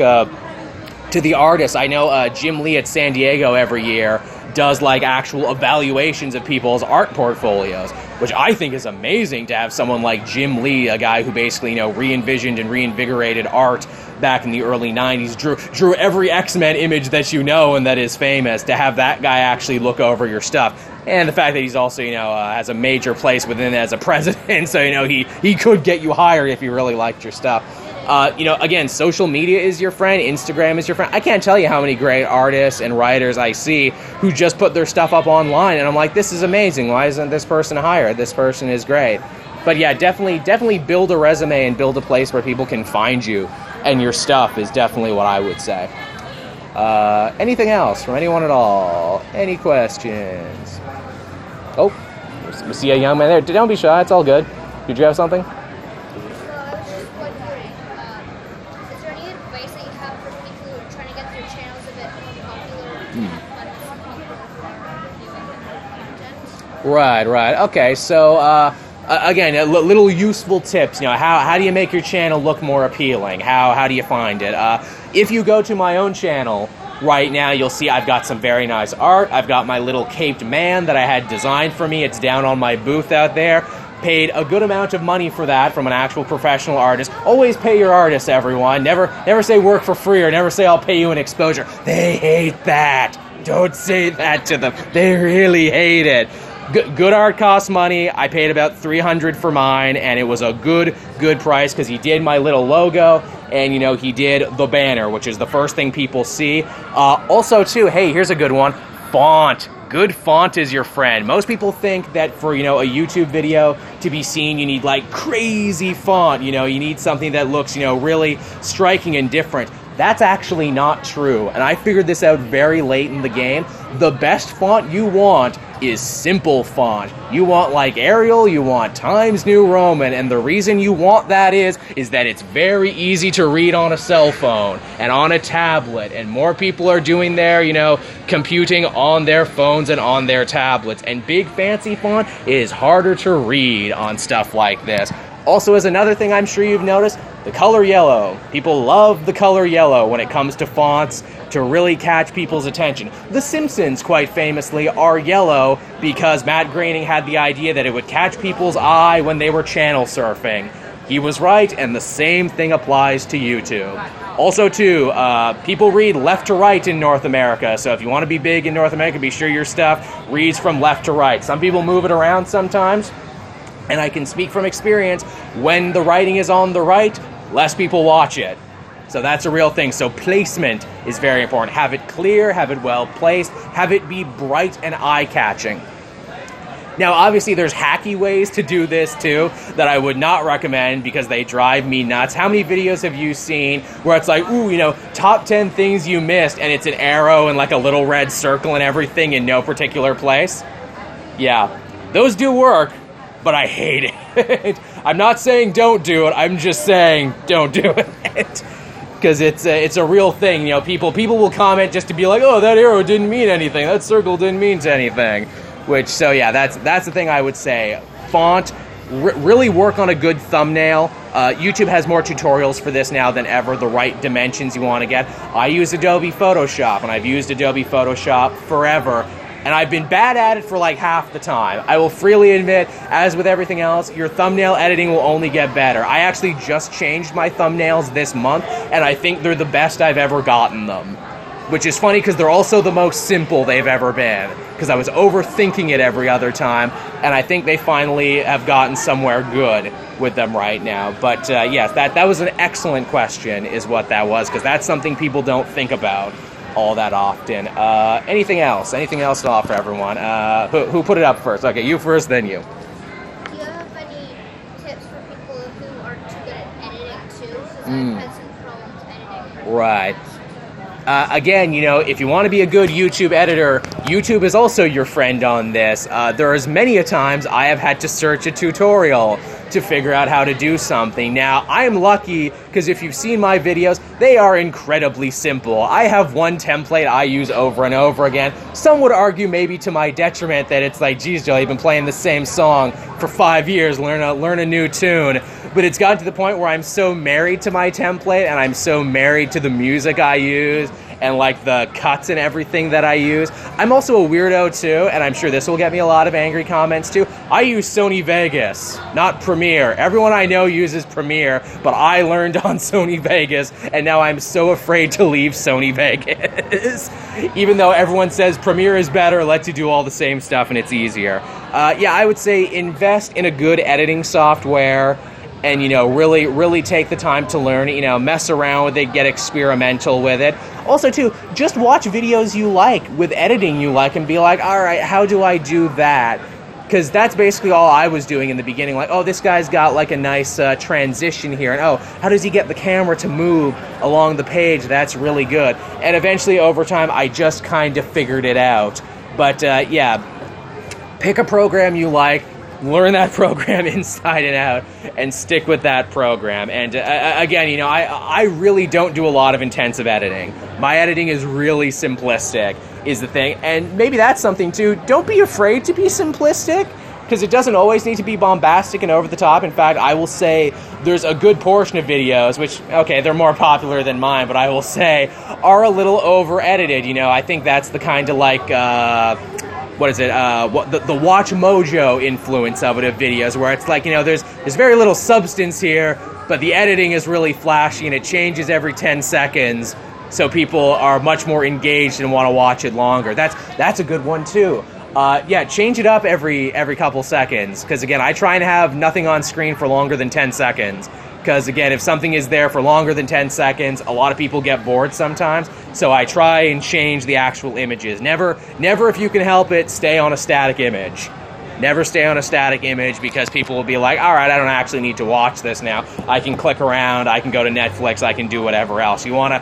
to the artists. I know Jim Lee at San Diego every year does, like, actual evaluations of people's art portfolios, which I think is amazing to have someone like Jim Lee, a guy who basically, you know, re-envisioned and reinvigorated art back in the early 90s, drew every X-Men image that you know and that is famous, to have that guy actually look over your stuff. And the fact that he's also, you know, has a major place within as a president, so, you know, he could get you hired if he really liked your stuff. You know, again, social media is your friend. Instagram is your friend. I can't tell you how many great artists and writers I see who just put their stuff up online, and I'm like, this is amazing. Why isn't this person hired? This person is great. But yeah, definitely build a resume and build a place where people can find you and your stuff is definitely what I would say. Anything else from anyone at all? Any questions? Oh, we see a young man there. Don't be shy. It's all good. Did you have something? Right. Okay, so again, little useful tips. You know, how do you make your channel look more appealing? How do you find it? If you go to my own channel right now, you'll see I've got some very nice art. I've got my little caped man that I had designed for me. It's down on my booth out there. Paid a good amount of money for that from an actual professional artist. Always pay your artists, everyone. Never say work for free, or never say I'll pay you an exposure. They hate that. Don't say that to them. They really hate it. Good art costs money. I paid about $300 for mine, and it was a good price because he did my little logo, and, you know, he did the banner, which is the first thing people see. Also, too, hey, here's a good one. Font. Good font is your friend. Most people think that for, you know, a YouTube video to be seen, you need, like, crazy font. You know, you need something that looks, you know, really striking and different. That's actually not true, and I figured this out very late in the game. The best font you want is simple font. You want, like, Arial, you want Times New Roman, and the reason you want that is that it's very easy to read on a cell phone and on a tablet, and more people are doing their, you know, computing on their phones and on their tablets, and big fancy font is harder to read on stuff like this. Also, is another thing I'm sure you've noticed, the color yellow. People love the color yellow when it comes to fonts to really catch people's attention. The Simpsons, quite famously, are yellow because Matt Groening had the idea that it would catch people's eye when they were channel surfing. He was right, and the same thing applies to YouTube. Also, too, people read left to right in North America, so if you want to be big in North America, be sure your stuff reads from left to right. Some people move it around sometimes. And I can speak from experience, when the writing is on the right, less people watch it. So that's a real thing. So placement is very important. Have it clear, have it well placed, have it be bright and eye-catching. Now, obviously, there's hacky ways to do this, too, that I would not recommend because they drive me nuts. How many videos have you seen where it's like, ooh, you know, top 10 things you missed, and it's an arrow and, like, a little red circle and everything in no particular place? Yeah, those do work. but I hate it. I'm not saying don't do it. I'm just saying don't do it. Because it's a real thing. You know, people will comment just to be like, oh, that arrow didn't mean anything. That circle didn't mean anything. Which, so yeah, that's the thing I would say. Font, really work on a good thumbnail. YouTube has more tutorials for this now than ever, the right dimensions you want to get. I use Adobe Photoshop, and I've used Adobe Photoshop forever, and I've been bad at it for like half the time. I will freely admit, as with everything else, your thumbnail editing will only get better. I actually just changed my thumbnails this month, and I think they're the best I've ever gotten them. Which is funny because they're also the most simple they've ever been. Because I was overthinking it every other time, and I think they finally have gotten somewhere good with them right now. But yes, that was an excellent question, is what that was, because that's something people don't think about all that often. Anything else? Anything else to offer everyone? Who put it up first? Okay, you first, then you. Do you have any tips for people who aren't too good at editing too? Because I've had some problems editing. Right. Again, you know, if you want to be a good YouTube editor, YouTube is also your friend on this. There are many a times I have had to search a tutorial to figure out how to do something. Now, I'm lucky because if you've seen my videos, they are incredibly simple. I have one template I use over and over again. Some would argue maybe to my detriment that it's like, geez, Joel, you've been playing the same song for 5 years, learn a new tune. But it's gotten to the point where I'm so married to my template and I'm so married to the music I use and like the cuts and everything that I use. I'm also a weirdo too, and I'm sure this will get me a lot of angry comments too. I use Sony Vegas, not Premiere. Everyone I know uses Premiere, but I learned on Sony Vegas, and now I'm so afraid to leave Sony Vegas. Even though everyone says Premiere is better, lets you do all the same stuff and it's easier. Yeah, I would say invest in a good editing software. And, you know, really, really take the time to learn, you know, mess around with it, get experimental with it. Also, too, just watch videos you like with editing you like and be like, all right, how do I do that? Because that's basically all I was doing in the beginning. Like, oh, this guy's got like a nice transition here. And, oh, how does he get the camera to move along the page? That's really good. And eventually, over time, I just kind of figured it out. But, yeah, pick a program you like. Learn that program inside and out and stick with that program. And again, you know, I really don't do a lot of intensive editing. My editing is really simplistic is the thing. And maybe that's something too. Don't be afraid to be simplistic because it doesn't always need to be bombastic and over the top. In fact, I will say there's a good portion of videos, which, okay, they're more popular than mine, but I will say are a little over edited. You know, I think that's the kind of like... what is it, the Watch Mojo influence of it of videos where it's like, you know, there's very little substance here, but the editing is really flashy and it changes every 10 seconds, so people are much more engaged and want to watch it longer. That's a good one, too. Yeah, change it up every couple seconds, because, again, I try and have nothing on screen for longer than 10 seconds. Because, again, if something is there for longer than 10 seconds, a lot of people get bored sometimes. So I try and change the actual images. Never, if you can help it, stay on a static image. Never stay on a static image because people will be like, all right, I don't actually need to watch this now. I can click around. I can go to Netflix. I can do whatever else. You wanna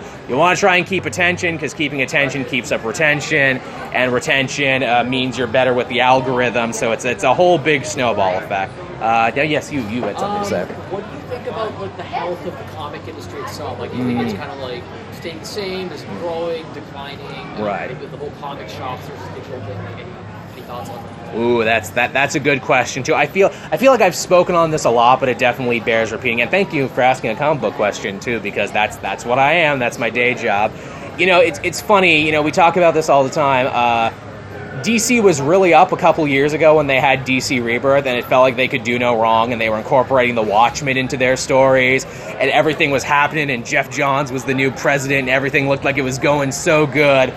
try and keep attention because keeping attention keeps up retention. And retention means you're better with the algorithm. So it's a whole big snowball effect. Yes, you had something to say. What do you think about like the health of the comic industry itself? Like, you think it's kind of like staying the same, is growing, declining? Right. With the whole comic shops versus digital thing. Like, any thoughts on that? Ooh, that's a good question too. I feel like I've spoken on this a lot, but it definitely bears repeating. And thank you for asking a comic book question too, because that's what I am. That's my day job. You know, it's funny. You know, we talk about this all the time. DC was really up a couple years ago when they had DC Rebirth, and it felt like they could do no wrong, and they were incorporating the Watchmen into their stories, and everything was happening, and Jeff Johns was the new president, and everything looked like it was going so good.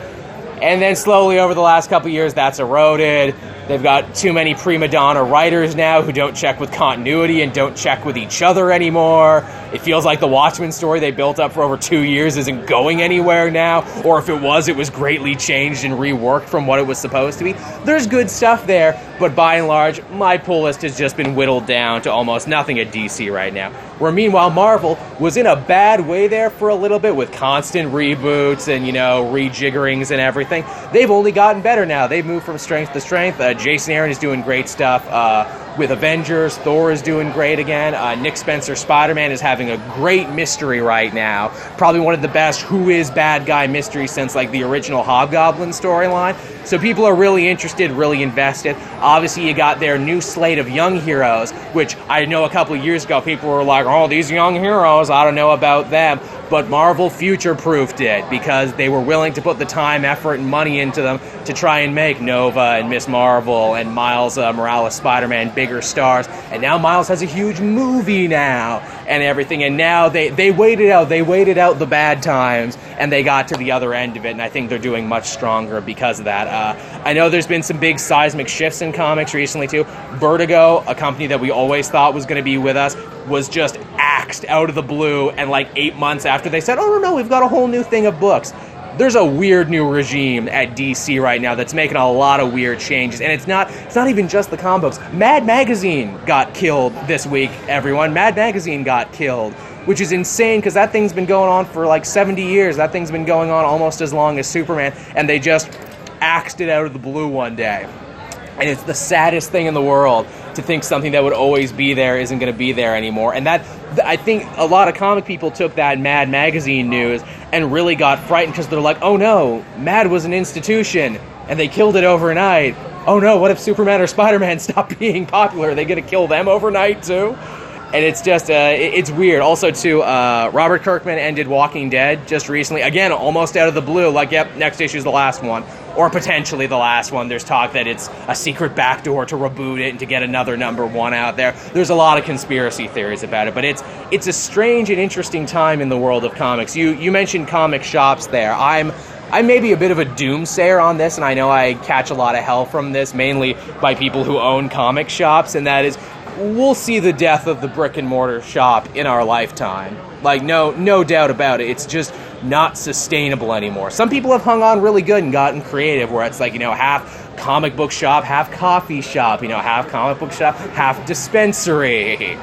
And then slowly over the last couple years, that's eroded. They've got too many prima donna writers now who don't check with continuity and don't check with each other anymore. It feels like the Watchmen story they built up for over 2 years isn't going anywhere now. Or if it was greatly changed and reworked from what it was supposed to be. There's good stuff there, but by and large, my pull list has just been whittled down to almost nothing at DC right now. Where meanwhile, Marvel was in a bad way there for a little bit with constant reboots and, you know, rejiggerings and everything. They've only gotten better now. They've moved from strength to strength. Jason Aaron is doing great stuff. with Avengers. Thor is doing great again. Nick Spencer, Spider-Man, is having a great mystery right now. Probably one of the best who is bad guy mystery since like the original Hobgoblin storyline. So people are really interested, really invested. Obviously, you got their new slate of young heroes, which I know a couple of years ago people were like, oh, these young heroes, I don't know about them. But Marvel future-proofed it because they were willing to put the time, effort, and money into them to try and make Nova and Miss Marvel and Miles Morales, Spider-Man, bigger stars. And now Miles has a huge movie now and everything. And now they waited out the bad times and they got to the other end of it. And I think they're doing much stronger because of that. I know there's been some big seismic shifts in comics recently too. Vertigo, a company that we always thought was going to be with us, was just axed out of the blue, and like 8 months after they said, oh no, we've got a whole new thing of books. There's a weird new regime at DC right now that's making a lot of weird changes, and it's not even just the comic books. Mad Magazine got killed this week, everyone. Mad Magazine got killed, which is insane because that thing's been going on for like 70 years. That thing's been going on almost as long as Superman, and they just axed it out of the blue one day. And it's the saddest thing in the world to think something that would always be there isn't going to be there anymore. And that, I think a lot of comic people took that Mad Magazine news and really got frightened because they're like, oh no, Mad was an institution and they killed it overnight. Oh no, what if Superman or Spider-Man stop being popular? Are they going to kill them overnight too? And it's just, it's weird. Also, too, Robert Kirkman ended Walking Dead just recently. Again, almost out of the blue. Like, yep, next issue's the last one. Or potentially the last one. There's talk that it's a secret backdoor to reboot it and to get another number one out there. There's a lot of conspiracy theories about it. But it's a strange and interesting time in the world of comics. You mentioned comic shops there. I may be a bit of a doomsayer on this, and I know I catch a lot of hell from this, mainly by people who own comic shops, and that is... we'll see the death of the brick-and-mortar shop in our lifetime. Like, no doubt about it. It's just not sustainable anymore. Some people have hung on really good and gotten creative, where it's like, you know, half comic book shop, half coffee shop, you know, half comic book shop, half dispensary.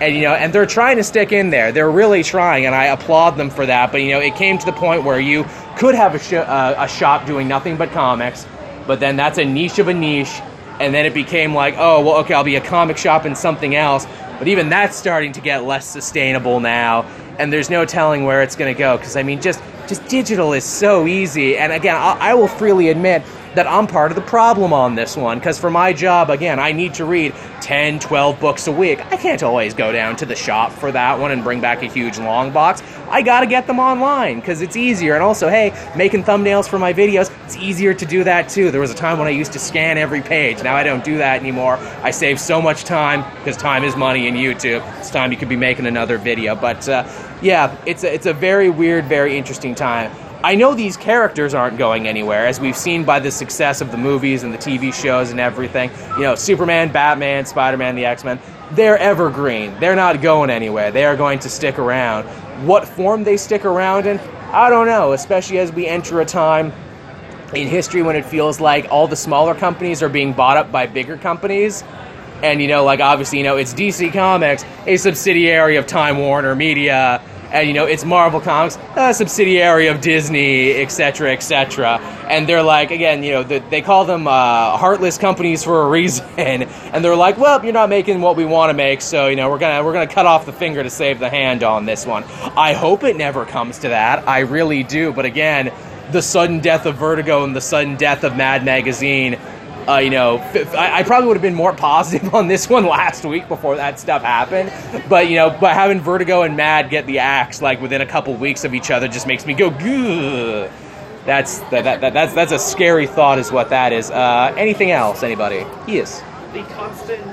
And, you know, and they're trying to stick in there. They're really trying, and I applaud them for that. But, you know, it came to the point where you could have a shop doing nothing but comics, but then that's a niche of a niche. And then it became like, oh, well, okay, I'll be a comic shop and something else. But even that's starting to get less sustainable now. And there's no telling where it's going to go. Because, I mean, just digital is so easy. And, again, I will freely admit that I'm part of the problem on this one. Because for my job, again, I need to read 10, 12 books a week. I can't always go down to the shop for that one and bring back a huge long box. I got to get them online because it's easier. And also, hey, making thumbnails for my videos, it's easier to do that too. There was a time when I used to scan every page. Now I don't do that anymore. I save so much time because time is money in YouTube. It's time you could be making another video. But yeah, it's a very weird, very interesting time. I know these characters aren't going anywhere, as we've seen by the success of the movies and the TV shows and everything. You know, Superman, Batman, Spider-Man, the X-Men, they're evergreen. They're not going anywhere. They are going to stick around. What form they stick around in, I don't know, especially as we enter a time in history when it feels like all the smaller companies are being bought up by bigger companies. And, you know, like, obviously, you know, it's DC Comics, a subsidiary of Time Warner Media. And, you know, it's Marvel Comics, a subsidiary of Disney, etc., etc. And they're like, again, you know, they call them heartless companies for a reason. And they're like, well, you're not making what we want to make, so, you know, we're gonna cut off the finger to save the hand on this one. I hope it never comes to that. I really do. But again, the sudden death of Vertigo and the sudden death of Mad Magazine... you know, I probably would have been more positive on this one last week before that stuff happened. But, you know, by having Vertigo and Mad get the axe, like, within a couple weeks of each other just makes me go, gah. That's a scary thought is what that is. Anything else, anybody? Yes. The constant,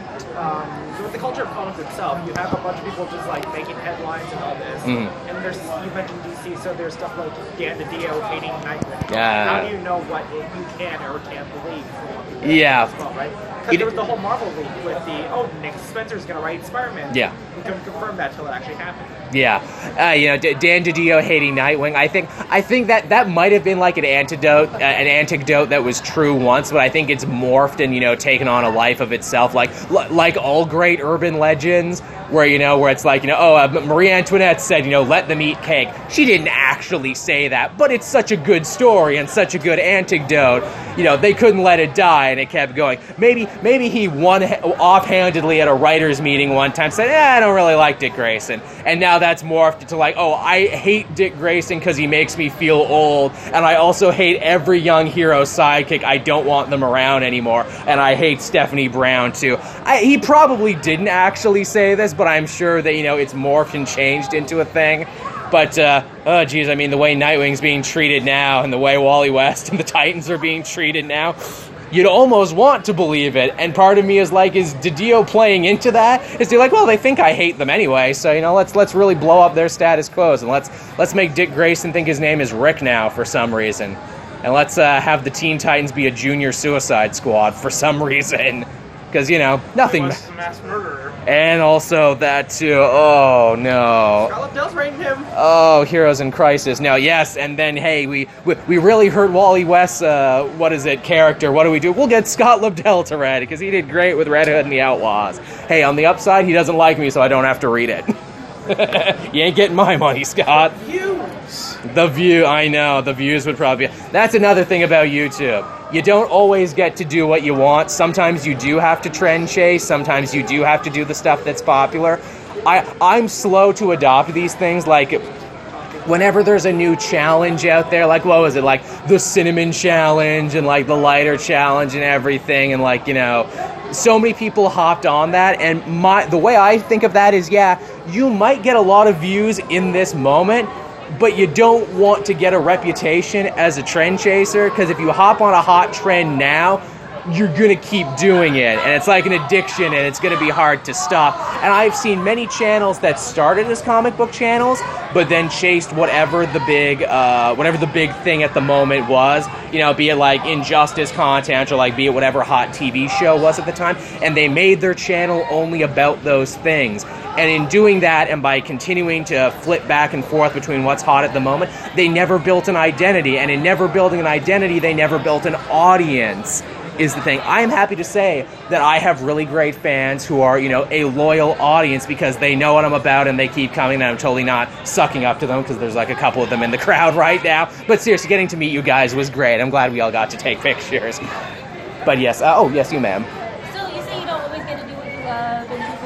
with the culture of comics itself, you have a bunch of people just, like, making headlines and all this. Mm-hmm. And there's, you mentioned DC, so there's stuff like Dan the Dio hating Nightwing. Yeah. How do you know what you can or can't believe? Yeah. Because well, right? There was the whole Marvel league with the, oh, Nick Spencer's going to write Spider-Man. Yeah. couldn't confirm that till it actually happened. Yeah, you know, Dan DiDio hating Nightwing. I think that might have been like an anecdote that was true once, but I think it's morphed and, you know, taken on a life of itself, like all great urban legends, where, you know, where it's like, you know, Marie Antoinette said, you know, let them eat cake. She didn't actually say that, but it's such a good story and such a good anecdote. You know, they couldn't let it die, and it kept going. Maybe he won offhandedly at a writers' meeting one time, said, I don't really like Dick Grayson, and now that's morphed to like, I hate Dick Grayson because he makes me feel old, and I also hate every young hero sidekick. I don't want them around anymore, and I hate Stephanie Brown too. He probably didn't actually say this, but I'm sure that, you know, it's morphed and changed into a thing. But, I mean, the way Nightwing's being treated now, and the way Wally West and the Titans are being treated now, you'd almost want to believe it. And part of me is like, is DiDio playing into that? Is he like, well, they think I hate them anyway, so, you know, let's really blow up their status quos, and let's make Dick Grayson think his name is Rick now for some reason. And let's have the Teen Titans be a junior Suicide Squad for some reason. Because, you know, nothing. He was a mass murderer. And also that, too. Oh, no. Scott Lobdell's rating him. Oh, Heroes in Crisis. No, yes, and then, hey, we really hurt Wally West's, character. What do we do? We'll get Scott Lobdell to read it, because he did great with Red Hood and the Outlaws. Hey, on the upside, he doesn't like me, so I don't have to read it. You ain't getting my money, Scott. The views. The view, I know. The views would probably be. That's another thing about YouTube. You don't always get to do what you want. Sometimes you do have to trend chase. Sometimes you do have to do the stuff that's popular. I'm slow to adopt these things. Like, whenever there's a new challenge out there, like, what was it? Like, the cinnamon challenge and, like, the lighter challenge and everything. And, like, you know, so many people hopped on that. And the way I think of that is, yeah, you might get a lot of views in this moment, but you don't want to get a reputation as a trend chaser, because if you hop on a hot trend now, you're going to keep doing it. And it's like an addiction, and it's going to be hard to stop. And I've seen many channels that started as comic book channels, but then chased whatever the big thing at the moment was, you know, be it like Injustice content, or like be it whatever hot TV show was at the time. And they made their channel only about those things. And in doing that, and by continuing to flip back and forth between what's hot at the moment, they never built an identity. And in never building an identity, they never built an audience, is the thing. I am happy to say that I have really great fans who are, you know, a loyal audience, because they know what I'm about and they keep coming, and I'm totally not sucking up to them, because there's like a couple of them in the crowd right now. But seriously, getting to meet you guys was great. I'm glad we all got to take pictures. But yes, yes, you, ma'am. So you say you don't always get to do what you love, and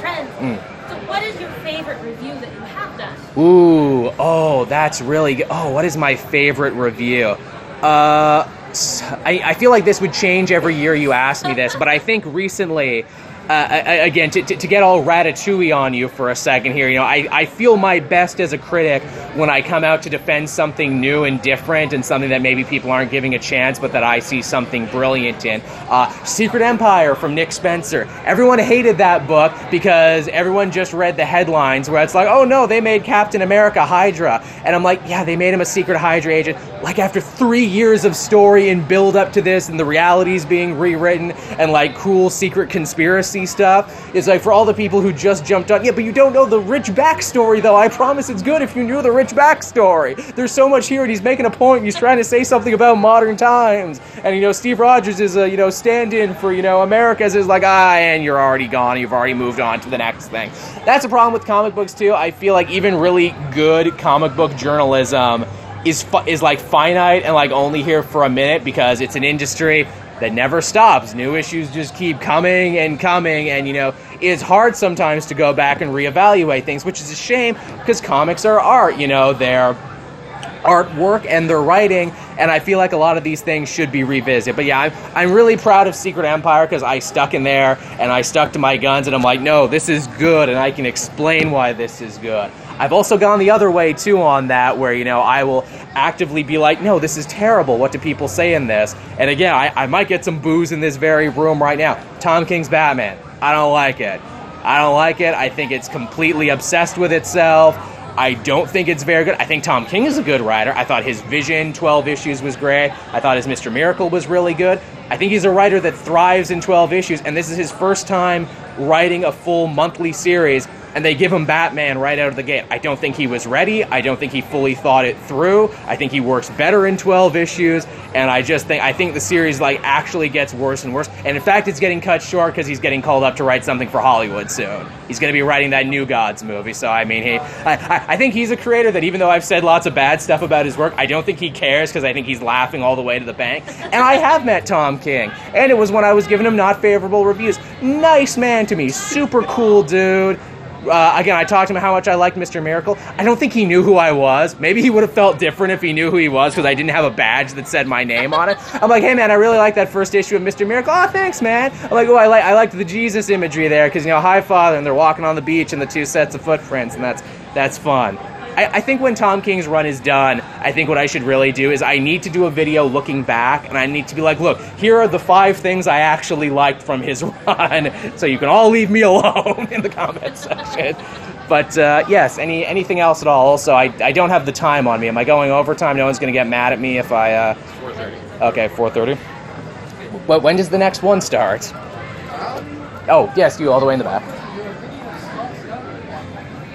friends. Mm. So what is your favorite review that you have done? Ooh, that's really good. Oh, what is my favorite review? I feel like this would change every year you ask me this, but I think recently, again, to get all ratatouille on you for a second here, you know, I feel my best as a critic when I come out to defend something new and different, and something that maybe people aren't giving a chance, but that I see something brilliant in. Secret Empire from Nick Spencer. Everyone hated that book because everyone just read the headlines where it's like, oh no, they made Captain America Hydra. And I'm like, yeah, they made him a secret Hydra agent, like after 3 years of story and build up to this, and the realities being rewritten, and like cool secret conspiracy stuff. It's like, for all the people who just jumped on, yeah, but you don't know the rich backstory though. I promise it's good if you knew the rich backstory. There's so much here, and he's making a point, and he's trying to say something about modern times. And, you know, Steve Rogers is a, you know, stand-in for, you know, America's is like, and you're already gone. You've already moved on to the next thing. That's a problem with comic books, too. I feel like even really good comic book journalism is like finite and like only here for a minute, because it's an industry that never stops. New issues just keep coming and coming, and, you know, it's hard sometimes to go back and reevaluate things, which is a shame, because comics are art, you know, they're artwork and their writing, and I feel like a lot of these things should be revisited. But yeah, I'm really proud of Secret Empire, because I stuck in there, and I stuck to my guns, and I'm like, no, this is good, and I can explain why this is good. I've also gone the other way, too, on that, where, you know, I will actively be like, no, this is terrible. What do people say in this? And again, I might get some boos in this very room right now. Tom King's Batman. I don't like it. I think it's completely obsessed with itself. I don't think it's very good. I think Tom King is a good writer. I thought his Vision 12 issues was great. I thought his Mr. Miracle was really good. I think he's a writer that thrives in 12 issues, and this is his first time writing a full monthly series, and they give him Batman right out of the gate. I don't think he was ready. I don't think he fully thought it through. I think he works better in 12 issues, and I think the series actually gets worse and worse. And in fact, it's getting cut short because he's getting called up to write something for Hollywood soon. He's going to be writing that New Gods movie. So I think he's a creator that, even though I've said lots of bad stuff about his work, I don't think he cares, because I think he's laughing all the way to the bank. And I have met Tom King, and it was when I was giving him not favorable reviews. Nice man to me, super cool dude. Again, I talked to him how much I liked Mr. Miracle. I don't think he knew who I was. Maybe he would have felt different if he knew who he was, because I didn't have a badge that said my name on it. I'm like, hey, man, I really like that first issue of Mr. Miracle. Oh, thanks, man. I'm like, oh, I liked the Jesus imagery there, because, hi, Father, and they're walking on the beach and the two sets of footprints, and that's fun. I think when Tom King's run is done, I think what I should really do is I need to do a video looking back, and I need to be like, look, here are the 5 things I actually liked from his run, so you can all leave me alone in the comment section. But yes, anything else at all? Also, I don't have the time on me. Am I going overtime? No one's going to get mad at me if I... 4:30. Okay, 4:30. Well, when does the next one start? Oh, yes, you all the way in the back.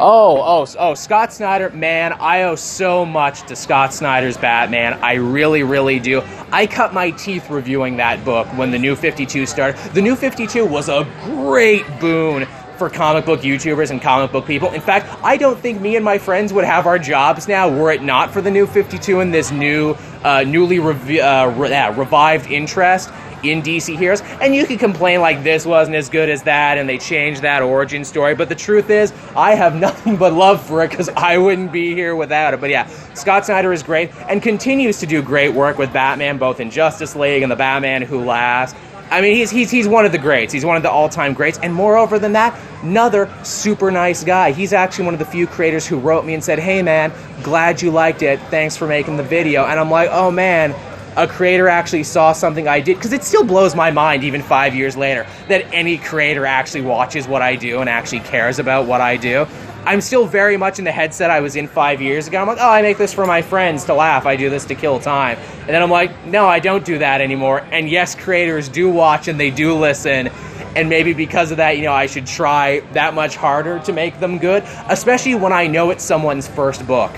Oh, Scott Snyder, man, I owe so much to Scott Snyder's Batman. I really, really do. I cut my teeth reviewing that book when the New 52 started. The New 52 was a great boon for comic book YouTubers and comic book people. In fact, I don't think me and my friends would have our jobs now were it not for the New 52 and this new, revived interest in DC heroes. And you could complain this wasn't as good as that, and they changed that origin story, but the truth is, I have nothing but love for it, because I wouldn't be here without it. But yeah, Scott Snyder is great, and continues to do great work with Batman, both in Justice League and the Batman Who Laughs. I mean, he's one of the greats. He's one of the all-time greats, and moreover than that, another super nice guy. He's actually one of the few creators who wrote me and said, hey man, glad you liked it, thanks for making the video. And I'm like, oh man, a creator actually saw something I did, because it still blows my mind even 5 years later that any creator actually watches what I do and actually cares about what I do. I'm still very much in the headset I was in 5 years ago. I'm like, oh, I make this for my friends to laugh. I do this to kill time. And then I'm like, no, I don't do that anymore. And yes, creators do watch and they do listen. And maybe because of that, I should try that much harder to make them good, especially when I know it's someone's first book.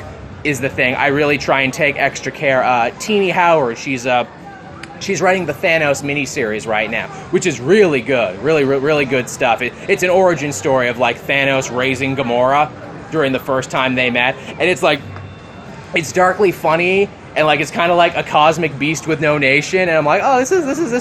Is the thing. I really try and take extra care. Teenie Howard, she's writing the Thanos miniseries right now, which is really good. Really, really good stuff. It's an origin story of Thanos raising Gamora during the first time they met. And it's darkly funny, and it's kind of like a cosmic beast with no nation. And I'm like, oh, this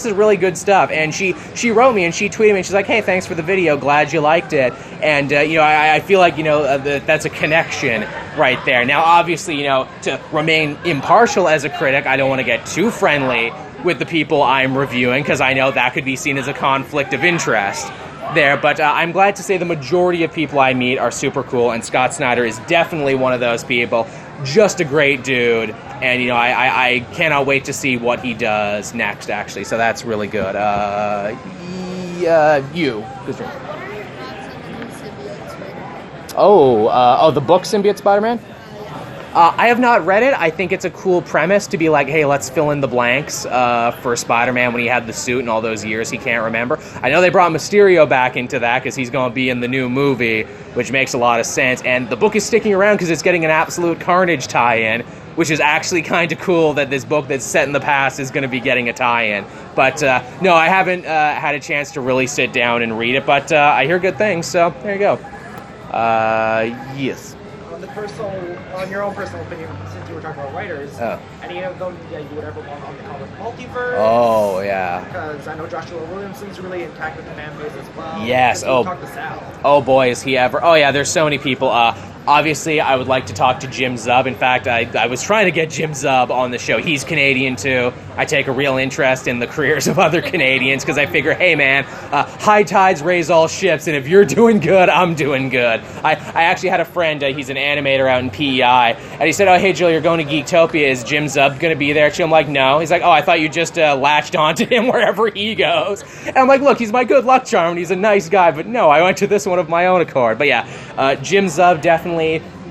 is really good stuff. And she wrote me and she tweeted me and she's like, hey, thanks for the video, glad you liked it. And I feel like that's a connection right there. Now obviously, to remain impartial as a critic, I don't want to get too friendly with the people I'm reviewing, because I know that could be seen as a conflict of interest there. But I'm glad to say the majority of people I meet are super cool, and Scott Snyder is definitely one of those people. Just a great dude, and I cannot wait to see what he does next, actually, so that's really good. Who's your name? The book Symbiote Spider-Man? I have not read it. I think it's a cool premise to be like, hey, let's fill in the blanks for Spider-Man when he had the suit and all those years he can't remember. I know they brought Mysterio back into that because he's going to be in the new movie, which makes a lot of sense. And the book is sticking around because it's getting an Absolute Carnage tie-in, which is actually kind of cool that this book that's set in the past is going to be getting a tie-in. But no, I haven't had a chance to really sit down and read it, but I hear good things, so there you go. Yes. On your own personal opinion, since you were talking about writers, any of them you would ever want on the cover multiverse? Oh, yeah. Because I know Joshua Williamson's really intact with the fan base as well. Yes. Oh. Talk to Sal. Oh boy, is he ever? Oh yeah, there's so many people. Obviously, I would like to talk to Jim Zub. In fact, I was trying to get Jim Zub on the show. He's Canadian, too. I take a real interest in the careers of other Canadians because I figure, hey, man, high tides raise all ships, and if you're doing good, I'm doing good. I actually had a friend, he's an animator out in PEI, and he said, oh, hey, Jill, you're going to Geektopia. Is Jim Zub going to be there? I'm like, no. He's like, oh, I thought you just latched onto him wherever he goes. And I'm like, look, he's my good luck charm, and he's a nice guy, but no, I went to this one of my own accord. But yeah, Jim Zub definitely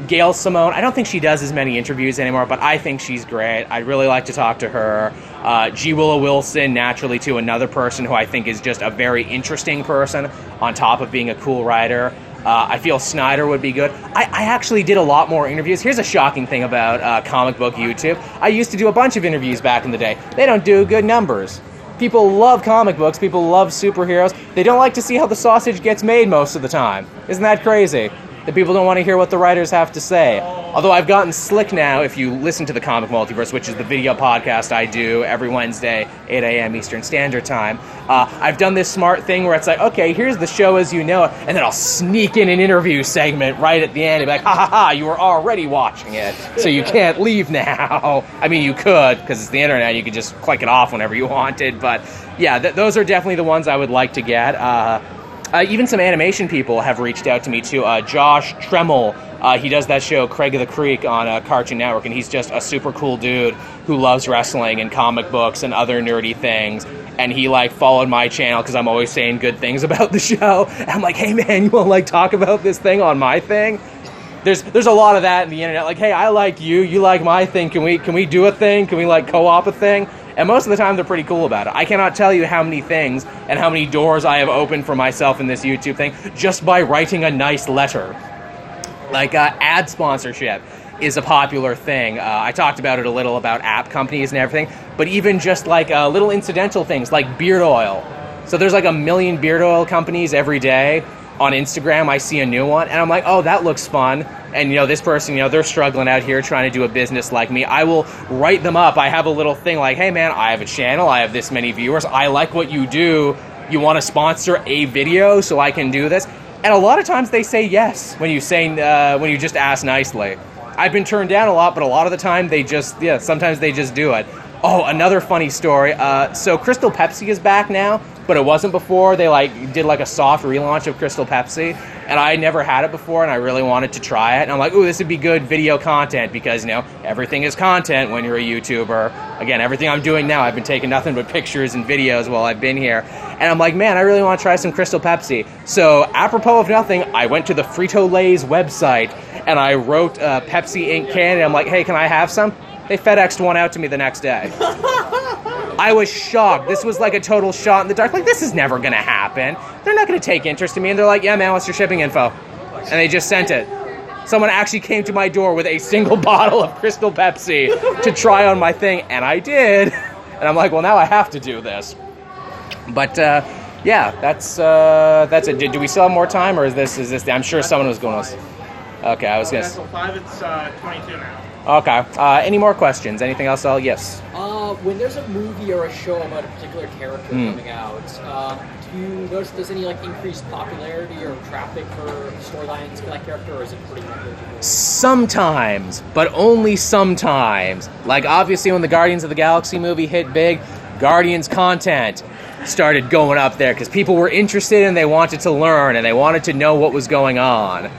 Gail Simone, I don't think she does as many interviews anymore, but I think she's great. I'd really like to talk to her. G. Willow Wilson, naturally, too, another person who I think is just a very interesting person on top of being a cool writer. I feel Snyder would be good. I actually did a lot more interviews. Here's a shocking thing about comic book YouTube. I used to do a bunch of interviews back in the day. They don't do good numbers. People love comic books. People love superheroes. They don't like to see how the sausage gets made most of the time. Isn't that crazy? That people don't want to hear what the writers have to say. Although I've gotten slick now, if you listen to the Comic Multiverse, which is the video podcast I do every Wednesday, 8 a.m. Eastern Standard Time, I've done this smart thing where it's like, okay, here's the show as you know it, and then I'll sneak in an interview segment right at the end and be like, ha ha ha, you were already watching it, so you can't leave now. I mean, you could, because it's the internet, you could just click it off whenever you wanted, but yeah, those are definitely the ones I would like to get. Even some animation people have reached out to me, too. Josh Tremmel, he does that show Craig of the Creek on Cartoon Network, and he's just a super cool dude who loves wrestling and comic books and other nerdy things. And he, followed my channel because I'm always saying good things about the show. And I'm like, hey, man, you want to, talk about this thing on my thing? There's a lot of that in the internet. Like, hey, I like you. You like my thing. Can we do a thing? Can we, co-op a thing? And most of the time, they're pretty cool about it. I cannot tell you how many things and how many doors I have opened for myself in this YouTube thing just by writing a nice letter. Ad sponsorship is a popular thing. I talked about it a little about app companies and everything, but even just, little incidental things like beard oil. So there's, a million beard oil companies every day. On Instagram, I see a new one, and I'm like, oh, that looks fun. And, this person, they're struggling out here trying to do a business like me. I will write them up. I have a little thing like, hey, man, I have a channel. I have this many viewers. I like what you do. You want to sponsor a video so I can do this? And a lot of times they say yes when you just ask nicely. I've been turned down a lot, but a lot of the time sometimes they just do it. Oh, another funny story. So Crystal Pepsi is back now, but it wasn't before. They did a soft relaunch of Crystal Pepsi, and I never had it before, and I really wanted to try it. And I'm like, ooh, this would be good video content because, everything is content when you're a YouTuber. Again, everything I'm doing now, I've been taking nothing but pictures and videos while I've been here. And I'm like, man, I really want to try some Crystal Pepsi. So apropos of nothing, I went to the Frito-Lay's website, and I wrote Pepsi Inc. can, and I'm like, hey, can I have some? They FedExed one out to me the next day. I was shocked. This was a total shot in the dark. This is never going to happen. They're not going to take interest in me. And they're like, yeah, man, what's your shipping info? And they just sent it. Someone actually came to my door with a single bottle of Crystal Pepsi to try on my thing. And I did. And I'm like, well, now I have to do this. But, yeah, that's it. Do we still have more time? Or is this? I'm sure someone was going to... Okay, I was going to... Until 5, it's 22 now. Okay. Any more questions? Anything else? Yes. When there's a movie or a show about a particular character coming out, do you notice there's any increased popularity or traffic for storylines for that character, or is it pretty popular? Sometimes, but only sometimes. Obviously, when the Guardians of the Galaxy movie hit big, Guardians content started going up there because people were interested and they wanted to learn and they wanted to know what was going on.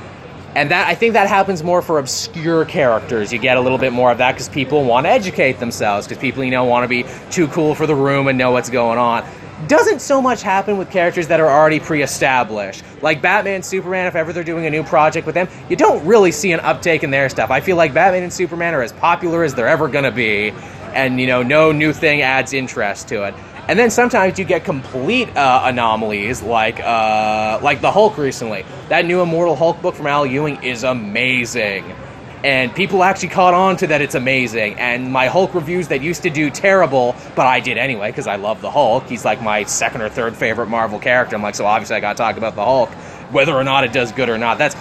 And I think that happens more for obscure characters. You get a little bit more of that because people want to educate themselves, because people, want to be too cool for the room and know what's going on. Doesn't so much happen with characters that are already pre-established. Like Batman, Superman, if ever they're doing a new project with them, you don't really see an uptake in their stuff. I feel like Batman and Superman are as popular as they're ever going to be, and, no new thing adds interest to it. And then sometimes you get complete anomalies, like the Hulk recently. That new Immortal Hulk book from Al Ewing is amazing. And people actually caught on to that it's amazing. And my Hulk reviews that used to do terrible, but I did anyway, because I love the Hulk. He's my second or third favorite Marvel character. I'm so obviously I gotta talk about the Hulk, whether or not it does good or not. That's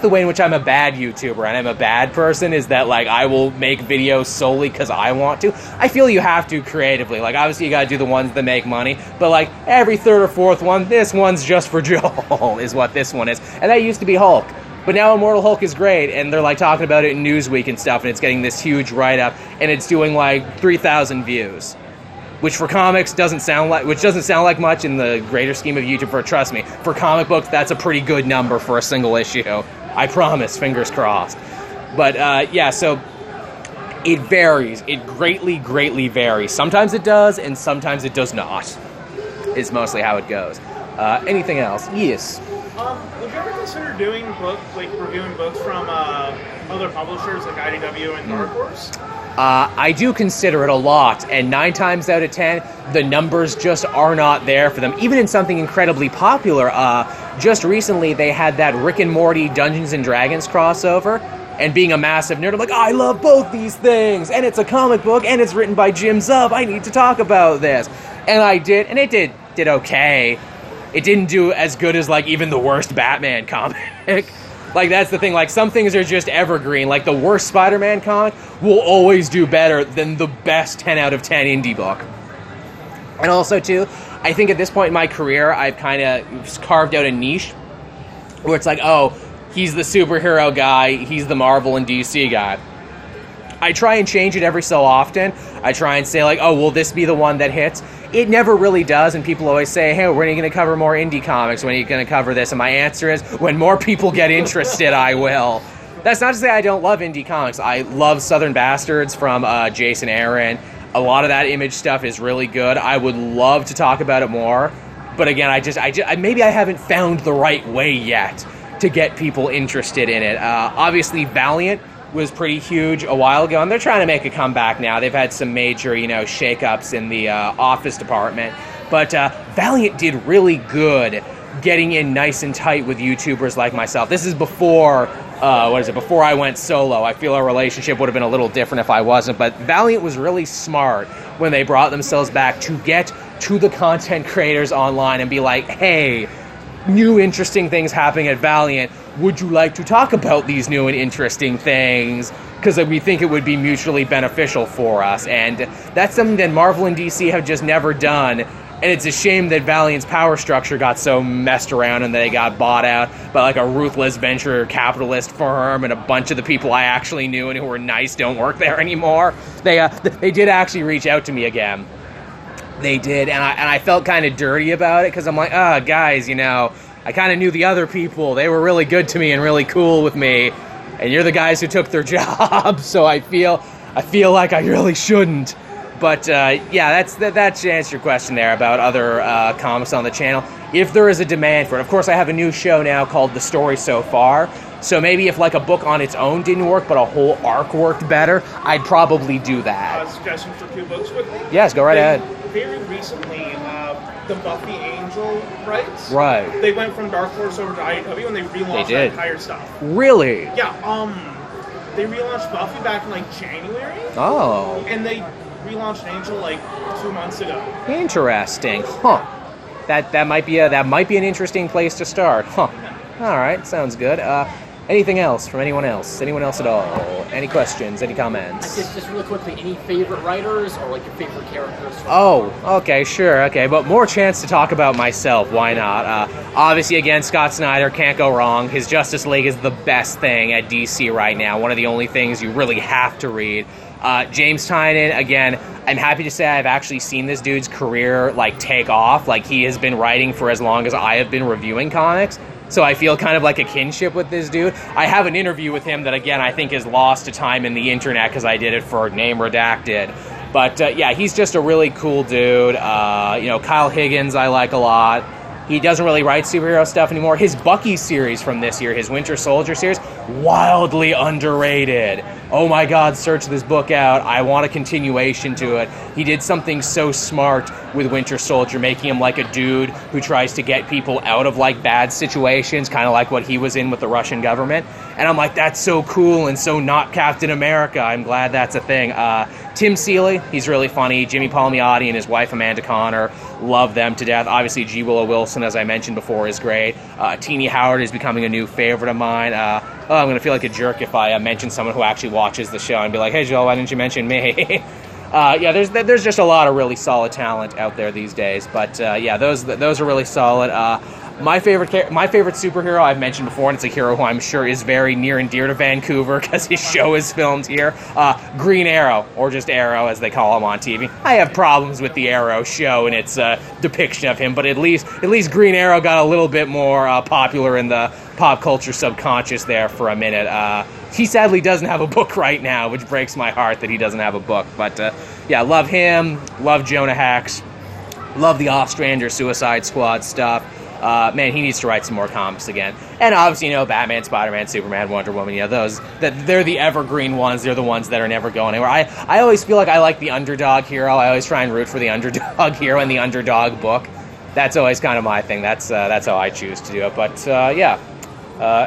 the way in which I'm a bad YouTuber and I'm a bad person, is that I will make videos solely because I want to. I feel you have to creatively. Obviously you gotta do the ones that make money, but every third or fourth one, this one's just for Joel is what this one is. And that used to be Hulk. But now Immortal Hulk is great, and they're talking about it in Newsweek and stuff, and it's getting this huge write-up, and it's doing 3,000 views. Which for comics doesn't sound like much in the greater scheme of YouTube, but trust me, for comic books that's a pretty good number for a single issue. I promise, fingers crossed. But yeah, so it varies. It greatly, greatly varies. Sometimes it does, and sometimes it does not. Is mostly how it goes. Anything else? Yes. Would you ever consider doing books, like reviewing books from other publishers like IDW and Dark Horse? I do consider it a lot, and 9 times out of 10, the numbers just are not there for them. Even in something incredibly popular, just recently they had that Rick and Morty Dungeons and Dragons crossover, and being a massive nerd, I'm like, I love both these things, and it's a comic book, and it's written by Jim Zub, I need to talk about this. And I did, and it did okay. It didn't do as good as, like, even the worst Batman comic. Like, that's the thing. Like, some things are just evergreen. Like, the worst Spider-Man comic will always do better than the best 10 out of 10 indie book. And also, too, I think at this point in my career, I've kind of carved out a niche where it's like, oh, he's the superhero guy, he's the Marvel and DC guy. I try and change it every so often. I try and say, like, oh, will this be the one that hits? It never really does, and people always say, hey, when are you going to cover more indie comics? When are you going to cover this? And my answer is, when more people get interested, I will. That's not to say I don't love indie comics. I love Southern Bastards from Jason Aaron. A lot of that Image stuff is really good. I would love to talk about it more, but again, maybe I haven't found the right way yet to get people interested in it. Obviously, Valiant was pretty huge a while ago, and they're trying to make a comeback now. They've had some major, shakeups in the office department, but Valiant did really good getting in nice and tight with YouTubers like myself. This is before I went solo. I feel our relationship would have been a little different if I wasn't, but Valiant was really smart when they brought themselves back to get to the content creators online and be like, hey, new interesting things happening at Valiant. Would you like to talk about these new and interesting things? Because we think it would be mutually beneficial for us. And that's something that Marvel and DC have just never done. And it's a shame that Valiant's power structure got so messed around and they got bought out by like a ruthless venture capitalist firm, and a bunch of the people I actually knew and who were nice don't work there anymore. They did actually reach out to me again. They did, and I felt kind of dirty about it because I'm like, oh, guys, I kind of knew the other people. They were really good to me and really cool with me, and you're the guys who took their job. So I feel like I really shouldn't. But yeah, that should answer your question there about other comics on the channel. If there is a demand for it, of course, I have a new show now called The Story So Far. So maybe if like a book on its own didn't work, but a whole arc worked better, I'd probably do that. Suggestion for 2 books quickly. Yes, go right ahead. Very recently, the Buffy Angel rights. Right. They went from Dark Horse over to IDW and they relaunched their entire stuff. Really? Yeah. They relaunched Buffy back in like January. Oh. And they relaunched Angel like 2 months ago. Interesting. Huh. That might be an interesting place to start. Huh. All right. Sounds good. Anything else from anyone else? Anyone else at all? Any questions? Any comments? Just really quickly, any favorite writers or like your favorite characters? Oh, okay, sure, okay. But more chance to talk about myself. Why not? Obviously, again, Scott Snyder can't go wrong. His Justice League is the best thing at DC right now. One of the only things you really have to read. James Tynion, again, I'm happy to say I've actually seen this dude's career like take off. Like he has been writing for as long as I have been reviewing comics, so I feel kind of like a kinship with this dude. I have an interview with him that, again, I think is lost to time in the internet because I did it for Name Redacted. But, yeah, he's just a really cool dude. Kyle Higgins I like a lot. He doesn't really write superhero stuff anymore. His Bucky series from this year, his Winter Soldier series, wildly underrated. Oh my God, search this book out. I want a continuation to it. He did something so smart with Winter Soldier, making him like a dude who tries to get people out of like bad situations, kind of like what he was in with the Russian government. And I'm like, that's so cool and so not Captain America. I'm glad that's a thing. Tim Seeley, he's really funny. Jimmy Palmiotti and his wife Amanda Connor, love them to death. Obviously, G. Willow Wilson, as I mentioned before, is great. Teenie Howard is becoming a new favorite of mine. I'm going to feel like a jerk if I mention someone who actually watches the show and be like, hey, Joel, why didn't you mention me? Yeah, there's just a lot of really solid talent out there these days. But, yeah, those are really solid. My favorite superhero I've mentioned before, and it's a hero who I'm sure is very near and dear to Vancouver because his show is filmed here, Green Arrow, or just Arrow as they call him on TV. I have problems with the Arrow show and its depiction of him, but at least Green Arrow got a little bit more popular in the pop culture subconscious there for a minute. He sadly doesn't have a book right now, which breaks my heart that he doesn't have a book. But, yeah, love him, love Jonah Hex, love the Ostrander Suicide Squad stuff. man, he needs to write some more comics again. And obviously, you know, Batman, Spider-Man, Superman, Wonder Woman, you know, those, that they're the evergreen ones. They're the ones that are never going anywhere. I always feel like I like the underdog hero. I always try and root for the underdog hero and the underdog book. That's always kind of my thing. That's how I choose to do it. But, yeah.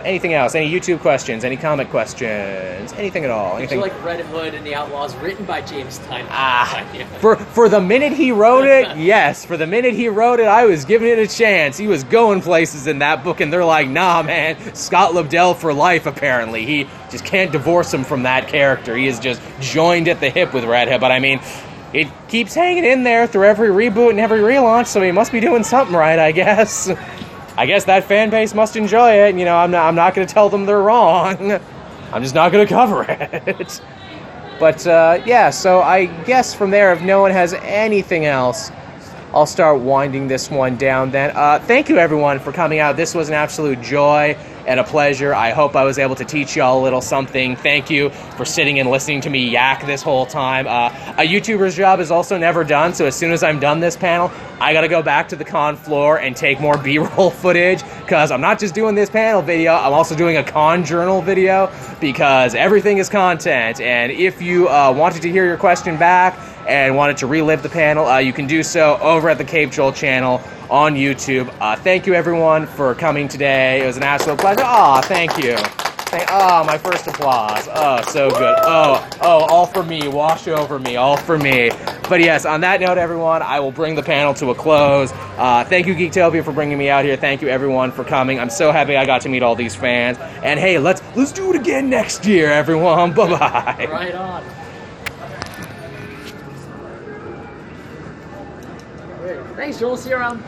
Anything else? Any YouTube questions? Any comic questions? Anything at all? Anything? Did you like Red Hood and the Outlaws, written by James Tynion? For the minute he wrote it, yes. For the minute he wrote it, I was giving it a chance. He was going places in that book, and they're like, nah, man, Scott Lobdell for life, apparently. He just can't divorce him from that character. He is just joined at the hip with Red Hood. But, I mean, it keeps hanging in there through every reboot and every relaunch, so he must be doing something right, I guess. I guess that fan base must enjoy it. You know, I'm not going to tell them they're wrong. I'm just not going to cover it. But, yeah, so I guess from there, if no one has anything else, I'll start winding this one down then. Thank you, everyone, for coming out. This was an absolute joy and a pleasure. I hope I was able to teach y'all a little something. Thank you for sitting and listening to me yak this whole time. A YouTuber's job is also never done, so as soon as I'm done this panel, I gotta go back to the con floor and take more B-roll footage, because I'm not just doing this panel video, I'm also doing a con journal video, because everything is content. And if you wanted to hear your question back, and wanted to relive the panel, you can do so over at the Caped Joel channel on YouTube. Thank you, everyone, for coming today. It was an absolute pleasure. Aw, thank you. My first applause. Oh, so good. Oh, all for me. Wash over me. All for me. But yes, on that note, everyone, I will bring the panel to a close. Thank you, Geektopia, for bringing me out here. Thank you, everyone, for coming. I'm so happy I got to meet all these fans. And hey, let's do it again next year, everyone. Bye-bye. Right on. Thanks, Joel. See you around.